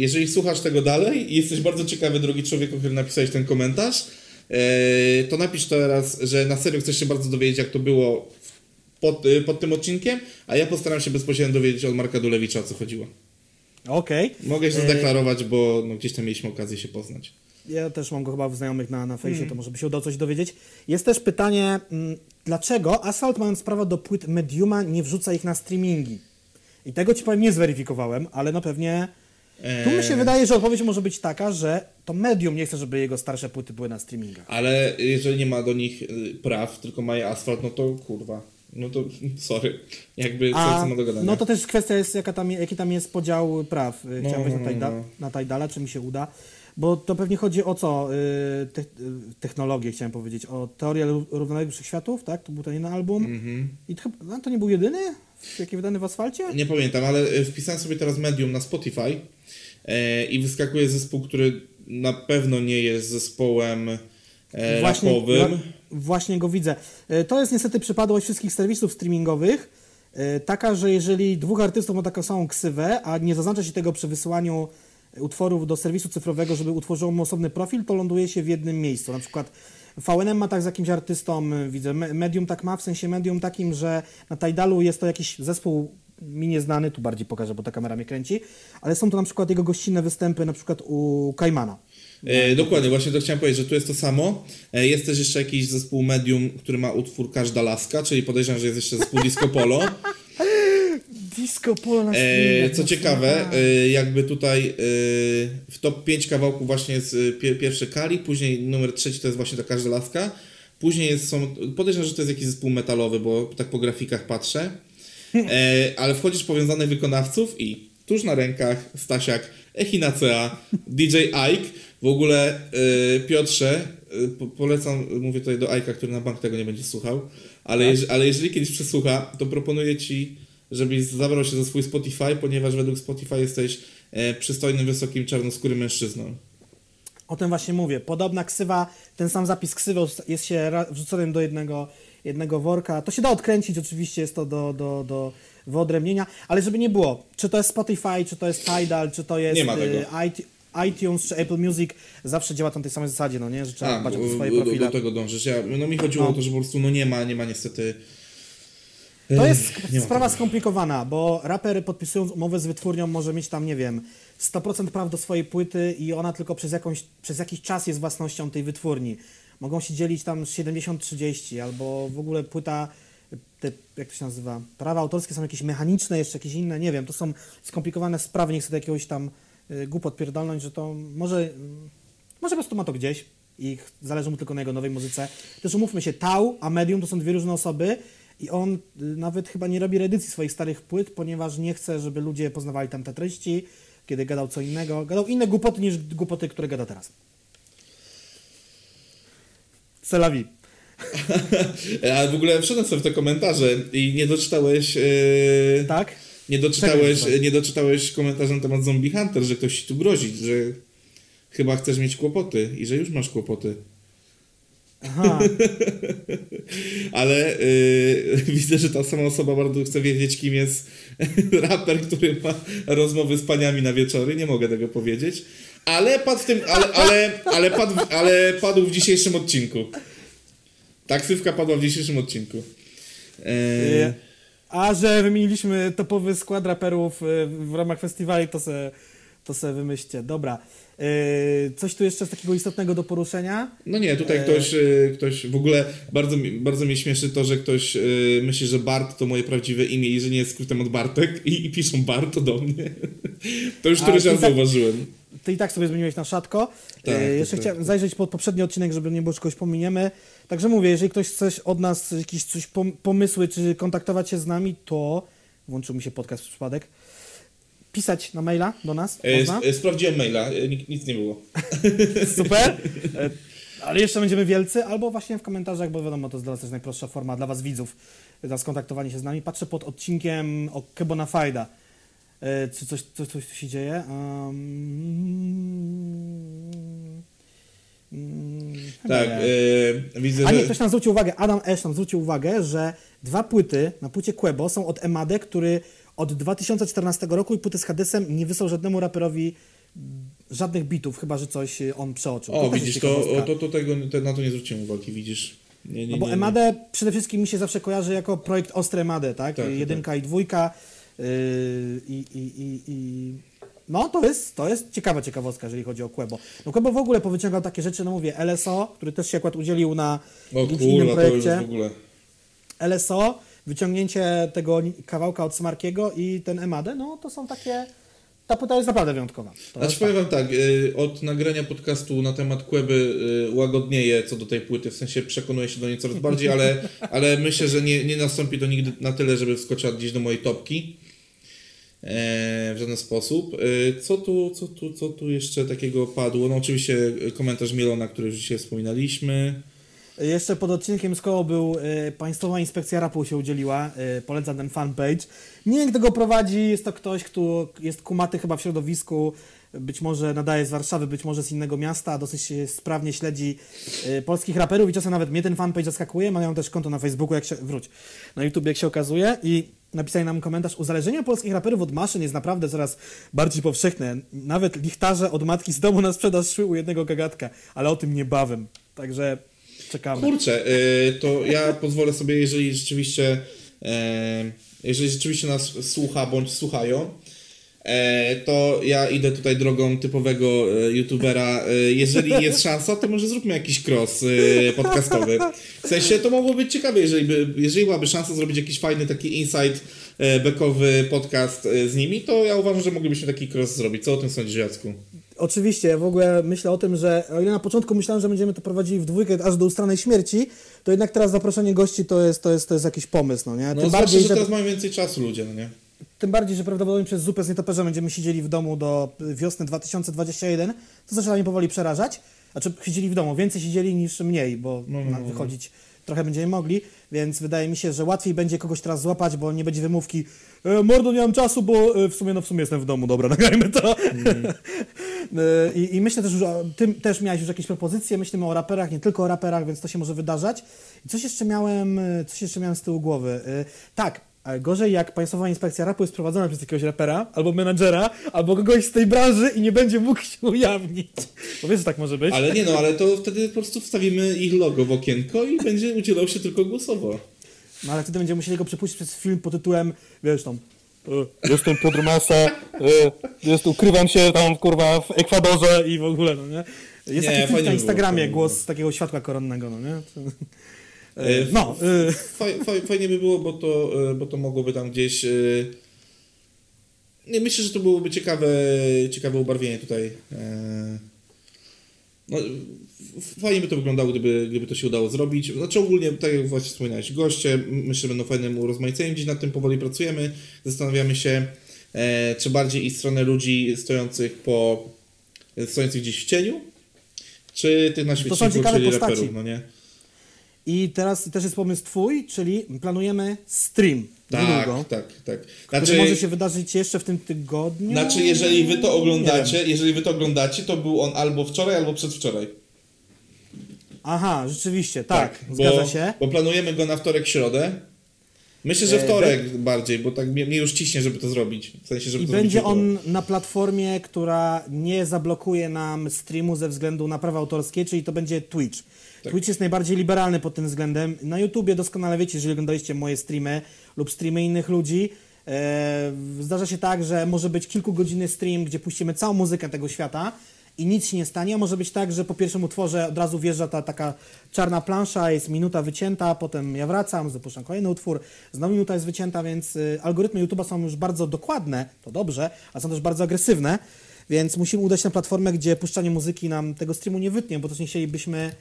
jeżeli słuchasz tego dalej i jesteś bardzo ciekawy, drogi człowieku, który napisałeś ten komentarz, to napisz teraz, że na serio chcesz się bardzo dowiedzieć, jak to było pod, pod tym odcinkiem, a ja postaram się bezpośrednio dowiedzieć od Marka Dulewicza, o co chodziło. Okej. Okay. Mogę się zdeklarować, bo no, gdzieś tam mieliśmy okazję się poznać. Ja też mam go chyba w znajomych na, na fejsie, hmm. to może by się udało coś dowiedzieć. Jest też pytanie, dlaczego Asphalt, mając prawo do płyt Mediuma, nie wrzuca ich na streamingi? I tego ci powiem, nie zweryfikowałem, ale no pewnie... Eee. Tu mi się wydaje, że odpowiedź może być taka, że to Medium nie chce, żeby jego starsze płyty były na streamingach. Ale jeżeli nie ma do nich praw, tylko ma je Asphalt, no to kurwa, no to sorry. Jakby co ma do gadania. No to też kwestia jest, jaka tam, jaki tam jest podział praw. Chciałem no, wejść na, no, no. na Tidala, czy mi się uda. Bo to pewnie chodzi o co? Te, technologię chciałem powiedzieć. O teorię równoległych wszechświatów, tak? To był ten jeden album. Mm-hmm. I to, no, to nie był jedyny? Jaki wydany w asfalcie? Nie pamiętam, ale wpisałem sobie teraz Medium na Spotify e, i wyskakuje zespół, który na pewno nie jest zespołem e, właśnie, rapowym. Ra, właśnie go widzę. E, to jest niestety przypadłość wszystkich serwisów streamingowych, Taka, że jeżeli dwóch artystów ma taką samą ksywę, a nie zaznacza się tego przy wysyłaniu utworów do serwisu cyfrowego, żeby utworzyło mu osobny profil, to ląduje się w jednym miejscu. Na przykład V N M ma tak z jakimś artystą, widzę, Medium tak ma, w sensie Medium takim, że na Tidalu jest to jakiś zespół mi nieznany, tu bardziej pokażę, bo ta kamera mnie kręci, ale są to na przykład jego gościnne występy na przykład u Kajmana. E, dokładnie, właśnie to chciałem powiedzieć, że tu jest to samo. E, jest też jeszcze jakiś zespół Medium, który ma utwór Każda Laska, czyli podejrzewam, że jest jeszcze zespół Disco Polo. Disco Polo na streamie, co ciekawe, e, jakby tutaj e, w top pięć kawałków właśnie jest pier- pierwszy Kali, później numer trzeci to jest właśnie ta Każda Laska, później jest, są, podejrzewam, że to jest jakiś zespół metalowy, bo tak po grafikach patrzę. E, ale wchodzisz powiązanych wykonawców i tuż na rękach Stasiak, Echinacea, D J Ike. W ogóle e, Piotrze, e, po, polecam, mówię tutaj do Ike'a, który na bank tego nie będzie słuchał, ale, tak. jeż, ale jeżeli kiedyś przesłucha, to proponuję Ci, żebyś zabrał się za swój Spotify, ponieważ według Spotify jesteś e, przystojnym, wysokim, czarnoskórym mężczyzną. O tym właśnie mówię. Podobna ksywa, ten sam zapis ksywy jest się wrzuconym do jednego... jednego worka. To się da odkręcić, oczywiście jest to do, do, do wyodrębnienia, ale żeby nie było, czy to jest Spotify, czy to jest Tidal, czy to jest iTunes, czy Apple Music, zawsze działa tam tej samej zasadzie, no nie? Że trzeba patrzeć na swoje profile. Do tego dążysz. Ja, no mi chodziło no. o to, że po prostu no nie ma, nie ma niestety... To jest nie sprawa skomplikowana, bo raper podpisując umowę z wytwórnią może mieć tam, nie wiem, sto procent praw do swojej płyty i ona tylko przez, jakąś, przez jakiś czas jest własnością tej wytwórni. Mogą się dzielić tam siedemdziesiąt trzydzieści albo w ogóle płyta, te, jak to się nazywa, prawa autorskie są jakieś mechaniczne, jeszcze jakieś inne, nie wiem, to są skomplikowane sprawy, nie chcę do jakiegoś tam y, głupot pierdolnąć, że to może, może po prostu ma to gdzieś i zależy mu tylko na jego nowej muzyce. Też umówmy się, Tau a Medium to są dwie różne osoby i on y, nawet chyba nie robi reedycji swoich starych płyt, ponieważ nie chce, żeby ludzie poznawali tam te treści, kiedy gadał co innego, gadał inne głupoty niż głupoty, które gada teraz. C'est la vie. A w ogóle wszedłem sobie w te komentarze i nie doczytałeś... Yy, tak? Nie doczytałeś, nie doczytałeś komentarza na temat Zombie Hunter, że ktoś ci tu grozi, że chyba chcesz mieć kłopoty i że już masz kłopoty. Aha. Ale yy, widzę, że ta sama osoba bardzo chce wiedzieć, kim jest raper, który ma rozmowy z paniami na wieczory. Nie mogę tego powiedzieć. Ale padł w tym, ale, ale, ale, padł, ale padł w dzisiejszym odcinku. Taksywka padła w dzisiejszym odcinku. Eee... A że wymieniliśmy topowy skład raperów w ramach festiwali, to se, to se wymyślcie. Dobra. Eee, coś tu jeszcze z takiego istotnego do poruszenia? No nie, tutaj eee... ktoś, ktoś w ogóle bardzo, bardzo mnie śmieszy to, że ktoś myśli, że Bart to moje prawdziwe imię i że nie jest skrótem od Bartek i, i piszą Bart do mnie. To już któryś raz zauważyłem. Ty i tak sobie zmieniłeś na szatko. Tak, e, jeszcze tak, chciałem tak. zajrzeć pod poprzedni odcinek, żeby nie było, że kogoś pominiemy. Także mówię, jeżeli ktoś chce od nas jakieś coś pomysły, czy kontaktować się z nami, to włączył mi się podcast w przypadek. Pisać na maila do nas. E, można? E, sprawdziłem maila, e, nic nie było. Super. E, ale jeszcze będziemy wielcy, albo właśnie w komentarzach, bo wiadomo, to jest dla nas też najprostsza forma dla was widzów za skontaktowanie się z nami. Patrzę pod odcinkiem o Kebona Fajda. Czy coś, coś, coś tu się dzieje? Um, um, tak, yy, widzę, A nie, że... ktoś nam zwrócił uwagę, Adam Esz nam zwrócił uwagę, że dwa płyty na płycie Quebo są od Emadę, który od dwa tysiące czternastego roku i płyty z Hadesem nie wysłał żadnemu raperowi żadnych bitów, chyba że coś on przeoczył. O, to widzisz, to, o, to, to tego, te, na to nie zwróciłem uwagi, widzisz. Nie, nie, no bo Emadę przede wszystkim mi się zawsze kojarzy jako projekt Ostry Emadę, tak? tak? Jedynka tak. i dwójka. I, i, i, i... No to jest, to jest ciekawa ciekawostka, jeżeli chodzi o Quebo. No Quebo w ogóle powyciągał takie rzeczy, no mówię, L S O, który też się akurat udzielił na o, jakimś kurwa, innym projekcie. To już w ogóle. L S O, wyciągnięcie tego kawałka od Smarkiego i ten Emadę, no to są takie... Ta płyta jest naprawdę wyjątkowa. To znaczy powiem wam tak, od nagrania podcastu na temat Queby łagodnieje co do tej płyty, w sensie przekonuję się do niej coraz bardziej, ale, ale myślę, że nie, nie nastąpi to nigdy na tyle, żeby wskoczyła gdzieś do mojej topki. Eee, w żaden sposób. Eee, co, tu, co, tu, co tu jeszcze takiego padło? No oczywiście komentarz Mielona, który już dzisiaj wspominaliśmy. Jeszcze pod odcinkiem z koło był y, Państwowa Inspekcja Rapu się udzieliła, y, polecam ten fanpage. Nie wiem, kto go prowadzi, jest to ktoś, kto jest kumaty chyba w środowisku być może nadaje z Warszawy, być może z innego miasta, dosyć sprawnie śledzi polskich raperów i czasem nawet mnie ten fanpage zaskakuje, mają też konto na Facebooku, jak się wróć, na YouTube, jak się okazuje, i napisali nam komentarz: uzależnienie polskich raperów od maszyn jest naprawdę coraz bardziej powszechne. Nawet lichtarze od matki z domu na sprzedaż szły u jednego gagatka, ale o tym niebawem. Także czekamy. Kurczę, to ja pozwolę sobie, jeżeli rzeczywiście jeżeli rzeczywiście nas słucha bądź słuchają, to ja idę tutaj drogą typowego youtubera. Jeżeli jest szansa, to może zróbmy jakiś cross podcastowy. W sensie to mogło być ciekawe, jeżeli, by, jeżeli byłaby szansa zrobić jakiś fajny taki inside backowy podcast z nimi, to ja uważam, że moglibyśmy taki cross zrobić. Co o tym sądzisz, Jacku? Oczywiście, ja w ogóle myślę o tym, że o ile na początku myślałem, że będziemy to prowadzili w dwójkę aż do ustranej śmierci, to jednak teraz zaproszenie gości to jest, to jest, to jest jakiś pomysł, no nie? No, tym bardziej, że teraz mają więcej czasu ludzie, no nie? Tym bardziej, że prawdopodobnie przez zupę z nietoperzem będziemy siedzieli w domu do wiosny dwa tysiące dwudziestego pierwszego, to zaczyna mnie powoli przerażać. Znaczy siedzieli w domu, więcej siedzieli niż mniej, bo no, no, wychodzić no. trochę będziemy mogli, więc wydaje mi się, że łatwiej będzie kogoś teraz złapać, bo nie będzie wymówki e, mordo, nie mam czasu, bo e, w sumie no w sumie jestem w domu, dobra, nagrajmy to. Mm. e, i, I myślę też, że ty też miałeś już jakieś propozycje, myślimy o raperach, nie tylko o raperach, więc to się może wydarzać. I coś jeszcze miałem, coś jeszcze miałem z tyłu głowy. E, tak. Gorzej, jak Państwowa Inspekcja Rapu jest prowadzona przez jakiegoś rapera, albo menadżera, albo kogoś z tej branży i nie będzie mógł się ujawnić. Bo wiesz, że tak może być. Ale nie no, ale to wtedy po prostu wstawimy ich logo w okienko i będzie udzielał się tylko głosowo. No ale wtedy będziemy musieli go przepuścić przez film pod tytułem, wiesz tam, jestem podrymasa, jest, ukrywam się tam, kurwa, w Ekwadorze i w ogóle, no nie? Jest nie, taki film na Instagramie, było, głos takiego światła koronnego, no nie? No. Faj, faj, fajnie by było, bo to, bo to mogłoby tam gdzieś... Nie, myślę, że to byłoby ciekawe, ciekawe ubarwienie tutaj. No, fajnie by to wyglądało, gdyby, gdyby to się udało zrobić. Znaczy ogólnie, tak jak właśnie wspominałeś, goście, myślę, że będą fajnym urozmaiceniem. Gdzieś nad tym powoli pracujemy. Zastanawiamy się, czy bardziej iść w stronę ludzi stojących po... stojących gdzieś w cieniu, czy tych na świecie, czyli raperów, no nie? I teraz też jest pomysł twój, czyli planujemy stream. Tak, długo, tak, tak. Znaczy, który może się wydarzyć jeszcze w tym tygodniu. Znaczy, jeżeli wy to oglądacie, jeżeli wy to oglądacie, to był on albo wczoraj, albo przedwczoraj. Aha, rzeczywiście, tak, tak zgadza bo, się. Bo planujemy go na wtorek, środę. Myślę, że wtorek e, bardziej, bo tak mnie, mnie już ciśnie, żeby to zrobić. W sensie, żeby I to będzie zrobić on jutro. Na platformie, która nie zablokuje nam streamu ze względu na prawa autorskie, czyli to będzie Twitch. Tak. Twitch jest najbardziej liberalny pod tym względem. Na YouTubie doskonale wiecie, jeżeli oglądaliście moje streamy lub streamy innych ludzi. Yy, zdarza się tak, że może być kilkugodzinny stream, gdzie puścimy całą muzykę tego świata i nic się nie stanie. A może być tak, że po pierwszym utworze od razu wjeżdża ta taka czarna plansza, jest minuta wycięta, potem ja wracam, dopuszczam kolejny utwór, znowu minuta jest wycięta, więc yy, algorytmy YouTube'a są już bardzo dokładne, to dobrze, a są też bardzo agresywne, więc musimy udać się na platformę, gdzie puszczanie muzyki nam tego streamu nie wytnie, bo też nie chcielibyśmy...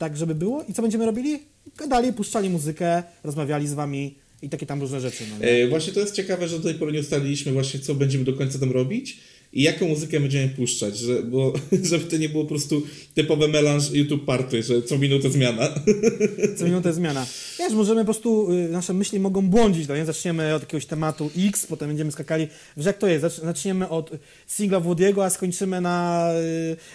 Tak, żeby było. I co będziemy robili? Gadali, puszczali muzykę, rozmawiali z wami i takie tam różne rzeczy. No e, właśnie to jest ciekawe, że do tej pory nie ustaliliśmy właśnie, co będziemy do końca tam robić i jaką muzykę będziemy puszczać, że, bo, żeby to nie było po prostu typowe melanż YouTube party, że co minutę zmiana. Co minutę zmiana. Wiesz, możemy po prostu, nasze myśli mogą błądzić, no nie? Zaczniemy od jakiegoś tematu X, potem będziemy skakali, wiesz jak to jest, zaczniemy od singla Włodziego, a skończymy na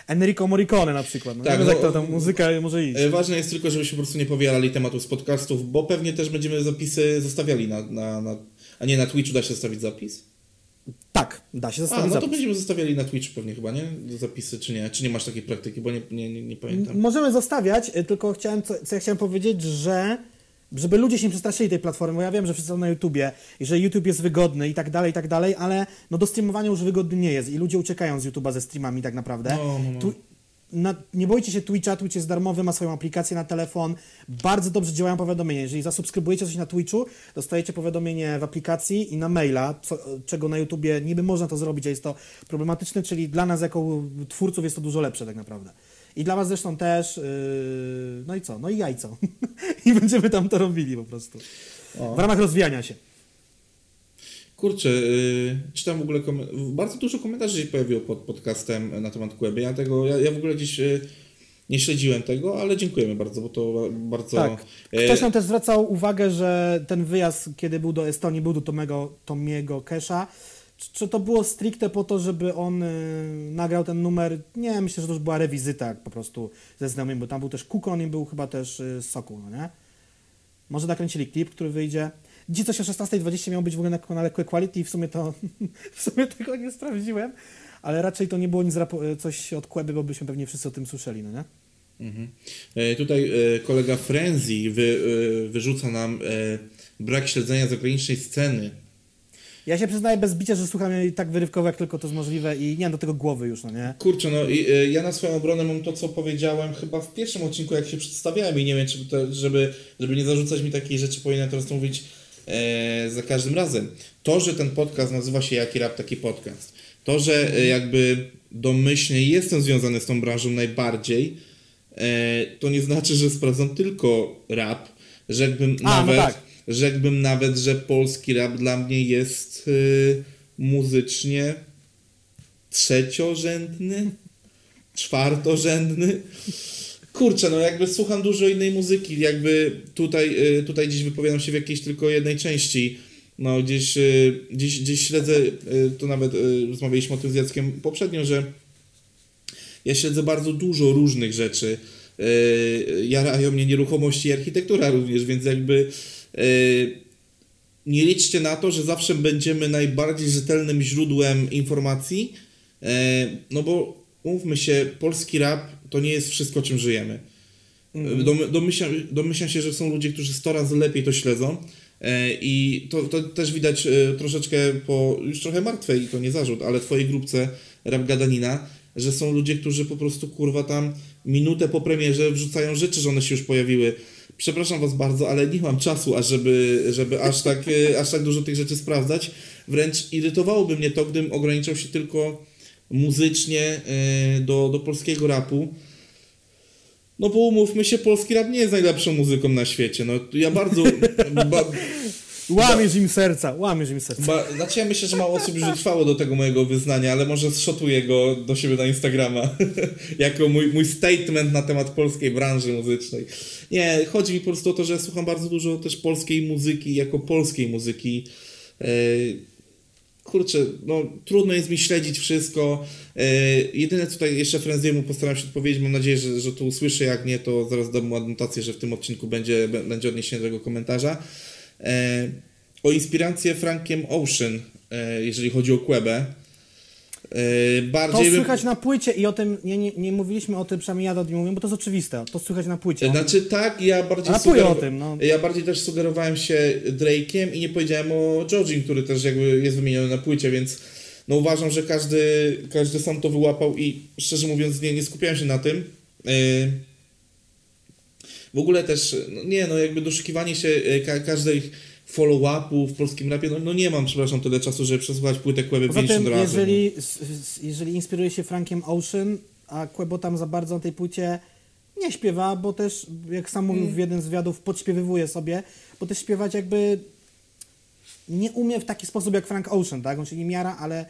Enrico Morricone na przykład. No tak, no, jak to tam muzyka może iść. Ważne jest tylko, żebyśmy po prostu nie powielali tematów z podcastów, bo pewnie też będziemy zapisy zostawiali, na, na, na, a nie na Twitchu da się zostawić zapis. Tak, da się zostawić. A, no to zapis. Będziemy zostawiali na Twitchu pewnie chyba, nie? Zapisy, czy nie? Czy nie masz takiej praktyki, bo nie, nie, nie pamiętam. Możemy zostawiać, tylko chciałem, co, co ja chciałem powiedzieć, że żeby ludzie się nie przestraszyli tej platformy, bo ja wiem, że wszyscy są na YouTubie i że YouTube jest wygodny i tak dalej, i tak dalej, ale no do streamowania już wygodny nie jest i ludzie uciekają z YouTube'a ze streamami tak naprawdę. No, no, no. Tu, na, nie bójcie się Twitcha, Twitch jest darmowy, ma swoją aplikację na telefon, bardzo dobrze działają powiadomienia. Jeżeli zasubskrybujecie coś na Twitchu, dostajecie powiadomienie w aplikacji i na maila, co, czego na YouTubie niby można to zrobić, a jest to problematyczne, czyli dla nas jako twórców jest to dużo lepsze tak naprawdę. I dla was zresztą też, yy, no i co, no i jajco. I będziemy tam to robili po prostu. O. W ramach rozwijania się. Kurczę, yy, czytam w ogóle, kom- bardzo dużo komentarzy się pojawiło pod podcastem na temat Queby. Ja tego, ja, ja w ogóle gdzieś yy, nie śledziłem tego, ale dziękujemy bardzo, bo to bardzo... Tak. Ktoś nam też zwracał uwagę, że ten wyjazd, kiedy był do Estonii, był do Tomiego, Tomiego Kesha, Czy to było stricte po to, żeby on nagrał ten numer? Nie, myślę, że to już była rewizyta po prostu ze znajomymi, bo tam był też Kukon i był chyba też Sokół, no nie? Może nakręcili klip, który wyjdzie. Dziś coś o szesnasta dwadzieścia miało być w ogóle na kanale Quick Quality i w sumie to w sumie tego nie sprawdziłem, ale raczej to nie było nic rapo- coś od Kłeby, bo byśmy pewnie wszyscy o tym słyszeli, no nie? Mhm. E, tutaj e, kolega Frenzy wy, e, wyrzuca nam e, brak śledzenia zagranicznej sceny. Ja się przyznaję bez bicia, że słucham jej tak wyrywkowo, jak tylko to jest możliwe i nie mam do tego głowy już, no nie? Kurczę, no i, y, ja na swoją obronę mam to, co powiedziałem chyba w pierwszym odcinku, jak się przedstawiałem i nie wiem, czy to, żeby, żeby nie zarzucać mi takiej rzeczy, powinienem teraz to mówić e, za każdym razem. To, że ten podcast nazywa się Jaki Rap, taki podcast. To, że e, jakby domyślnie jestem związany z tą branżą najbardziej, e, to nie znaczy, że sprawdzam tylko rap, rzekłbym nawet... No tak. Rzekłbym nawet, że polski rap dla mnie jest yy, muzycznie trzeciorzędny, czwartorzędny. Kurczę, no jakby słucham dużo innej muzyki, jakby tutaj, yy, tutaj gdzieś wypowiadam się w jakiejś tylko jednej części. No gdzieś, yy, gdzieś, gdzieś śledzę, yy, to nawet yy, rozmawialiśmy o tym z Jackiem poprzednio, że ja śledzę bardzo dużo różnych rzeczy. Yy, jarają mnie nieruchomości i architektura również, więc jakby... nie liczcie na to, że zawsze będziemy najbardziej rzetelnym źródłem informacji, no bo mówmy się, polski rap to nie jest wszystko, czym żyjemy. Mm-hmm. Domyślam, domyślam się, że są ludzie, którzy sto razy lepiej to śledzą i to, to też widać troszeczkę po już trochę martwej, i to nie zarzut, ale twojej grupce Rap Gadanina, że są ludzie, którzy po prostu kurwa tam minutę po premierze wrzucają rzeczy, że one się już pojawiły. Przepraszam was bardzo, ale nie mam czasu, ażeby, żeby aż tak, aż tak dużo tych rzeczy sprawdzać. Wręcz irytowałoby mnie to, gdybym ograniczał się tylko muzycznie do, do polskiego rapu. No bo umówmy się, polski rap nie jest najlepszą muzyką na świecie. No ja bardzo... Ba, łamiesz im serca, łamiesz im serca. Ba, znaczy ja myślę, że mało osób już trwało do tego mojego wyznania, ale może zszotuję go do siebie na Instagrama jako mój, mój statement na temat polskiej branży muzycznej. Nie, chodzi mi po prostu o to, że słucham bardzo dużo też polskiej muzyki, jako polskiej muzyki. Kurczę, no trudno jest mi śledzić wszystko. Jedyne tutaj jeszcze Frenziemu postaram się odpowiedzieć, mam nadzieję, że, że to usłyszę, jak nie, to zaraz dam mu adnotację, że w tym odcinku będzie, będzie odniesienie do tego komentarza. E, o inspirację Frankiem Ocean, e, jeżeli chodzi o Quebę. E, bardziej to słychać bym... na płycie i o tym nie, nie, nie mówiliśmy o tym, przynajmniej ja nie mówiłem, bo to jest oczywiste, to słychać na płycie. Znaczy tak, ja bardziej sugerowa... o tym, no. Ja bardziej też sugerowałem się Drake'iem i nie powiedziałem o Georgim, który też jakby jest wymieniony na płycie, więc no uważam, że każdy, każdy sam to wyłapał i szczerze mówiąc nie, nie skupiałem się na tym. E, W ogóle też, no nie no, jakby doszukiwanie się ka- każdych follow-upów w polskim rapie, no, no nie mam, przepraszam, tyle czasu, żeby przesłuchać płytę Queby pięćdziesiąt razy. Jeżeli, jeżeli inspiruje się Frankiem Ocean, a Quebo tam za bardzo na tej płycie nie śpiewa, bo też, jak sam mówił w jednym z wywiadów, podśpiewywuje sobie, bo też śpiewać jakby nie umie w taki sposób jak Frank Ocean, tak? On się nie miara, ale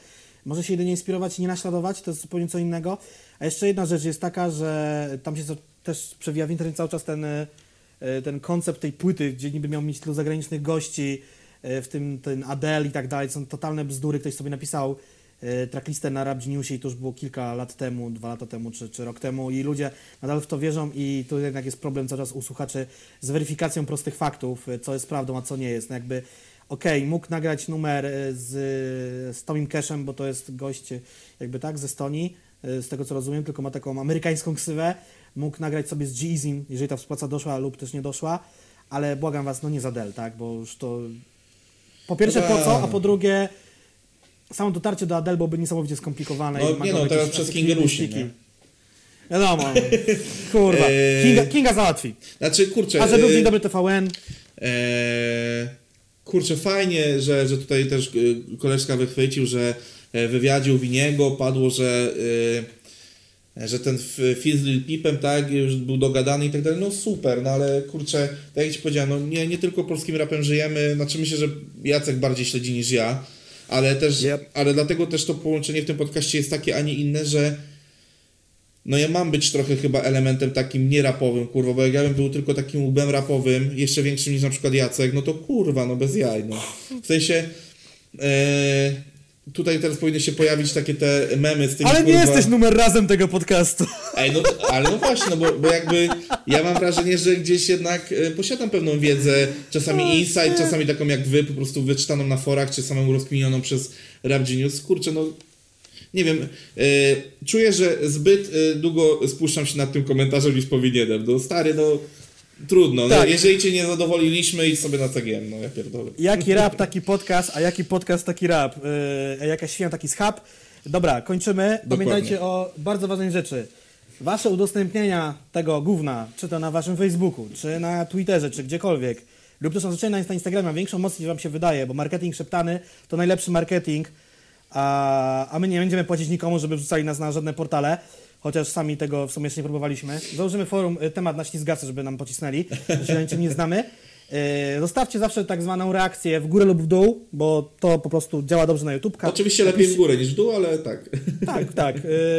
może się jedynie inspirować i nie naśladować, to jest zupełnie co innego. A jeszcze jedna rzecz jest taka, że tam się co też przewija w internecie cały czas ten, ten koncept tej płyty, gdzie niby miał mieć tylu zagranicznych gości, w tym ten Adele i tak dalej, są totalne bzdury, ktoś sobie napisał tracklistę na Rap Newsie i to już było kilka lat temu, dwa lata temu czy, czy rok temu i ludzie nadal w to wierzą i tu jednak jest problem cały czas u słuchaczy z weryfikacją prostych faktów, co jest prawdą, a co nie jest. No jakby okej, okay, mógł nagrać numer z, z Tomim Cashem, bo to jest gość jakby tak z Estonii, z tego co rozumiem, tylko ma taką amerykańską ksywę, mógł nagrać sobie z G-Eazy, jeżeli ta współpraca doszła lub też nie doszła, ale błagam was, no nie za Del, tak, bo już to... Po pierwsze po co, a po drugie samo dotarcie do Adele byłoby niesamowicie skomplikowane. No i nie no, teraz przez Kinga Rusi, nie? Wiadomo, kurwa, Kinga, Kinga załatwi. Znaczy, kurczę... A że był Dzień Dobry T V N. Ee, kurczę, fajnie, że, że tutaj też koleżka wychwycił, że wywiadził Winiego, padło, że... Yy, że ten film z Lil Peepem, tak, już był dogadany i tak dalej, no super, no ale kurczę, tak jak ci powiedziałem, no nie, nie tylko polskim rapem żyjemy, znaczy myślę, że Jacek bardziej śledzi niż ja, ale też, yep. ale dlatego też to połączenie w tym podcaście jest takie, a nie inne, że no ja mam być trochę chyba elementem takim nierapowym, kurwa, bo jak ja bym był tylko takim łbem rapowym, jeszcze większym niż na przykład Jacek, no to kurwa, no bez jaj, no. W sensie... Yy... Tutaj teraz powinny się pojawić takie te memy z tymi... Ale nie kurwa... jesteś numer razem tego podcastu. Ej, no, ale no właśnie, no bo, bo jakby ja mam wrażenie, że gdzieś jednak posiadam pewną wiedzę, czasami insight, czasami taką jak wy, po prostu wyczytaną na forach, czy samemu rozkminioną przez Rap Genius. Kurczę, no nie wiem, yy, czuję, że zbyt yy, długo spuszczam się nad tym komentarzem, niż powinienem. No stary, no... Trudno, tak. No, jeżeli cię nie zadowoliliśmy, idź sobie na C G M, no ja pierdolę. Jaki rap, taki podcast, a jaki podcast, taki rap. Yy, jakaś świnia, taki schab. Dobra, kończymy. Dokładnie. Pamiętajcie o bardzo ważnej rzeczy. Wasze udostępnienia tego gówna, czy to na waszym Facebooku, czy na Twitterze, czy gdziekolwiek, lub też zwyczajnie na Instagramie, większą moc niż wam się wydaje, bo marketing szeptany to najlepszy marketing, a, a my nie będziemy płacić nikomu, żeby wrzucali nas na żadne portale. Chociaż sami tego w sumie jeszcze nie próbowaliśmy. Założymy forum, temat na ślizgawce, żeby nam pocisnęli, że się na niczym nie znamy. Zostawcie zawsze tak zwaną reakcję w górę lub w dół, bo to po prostu działa dobrze na YouTubka. Oczywiście Napisz... lepiej w górę niż w dół, ale tak. Tak, tak.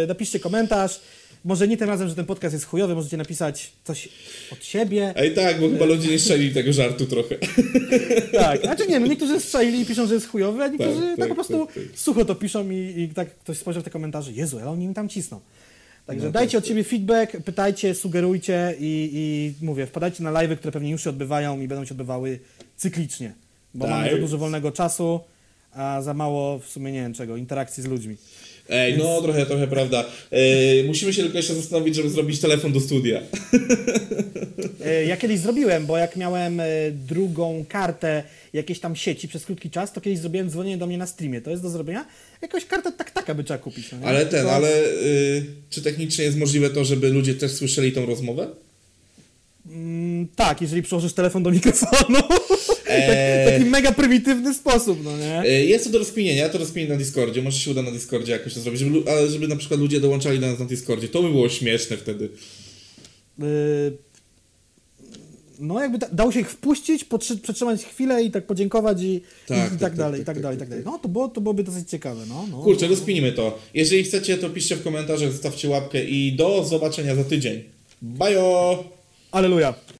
Napiszcie komentarz. Może nie tym razem, że ten podcast jest chujowy, możecie napisać coś od siebie. Ej tak, bo chyba ludzie nie strzelili tego żartu trochę. Tak, znaczy nie, no niektórzy strzelili i piszą, że jest chujowy, a niektórzy tak, tak, tak po prostu tak, tak. sucho to piszą i, i tak ktoś spojrzał w te komentarze. Jezu, ale oni mi tam cisną. Także no, dajcie od siebie feedback, pytajcie, sugerujcie i, i mówię, wpadajcie na live'y, które pewnie już się odbywają i będą się odbywały cyklicznie, bo Daj. mamy za dużo wolnego czasu, a za mało w sumie nie wiem czego, interakcji z ludźmi. Ej, Więc... no trochę, trochę prawda. Yy, musimy się tylko jeszcze zastanowić, żeby zrobić telefon do studia. Yy, ja kiedyś zrobiłem, bo jak miałem drugą kartę jakiejś tam sieci przez krótki czas, to kiedyś zrobiłem dzwonienie do mnie na streamie. To jest do zrobienia? Jakąś kartę tak taka by trzeba kupić. No, ale ten, to... ale yy, czy technicznie jest możliwe to, żeby ludzie też słyszeli tą rozmowę? Mm, tak, jeżeli przyłożysz telefon do mikrofonu. Eee... Taki mega prymitywny sposób, no nie? Jest to do rozkminienia, ja to rozkminię na Discordzie. Może się uda na Discordzie jakoś to zrobić, żeby, ale żeby na przykład ludzie dołączali do nas na Discordzie. To by było śmieszne wtedy. Eee... No jakby da- dało się ich wpuścić, potrzy- przetrzymać chwilę i tak podziękować i tak dalej, i tak dalej, i tak dalej. No to, było, to byłoby dosyć ciekawe, no. no Kurczę, rozkminimy to. Jeżeli chcecie, to piszcie w komentarzach, zostawcie łapkę i do zobaczenia za tydzień. Bajo! Aleluja!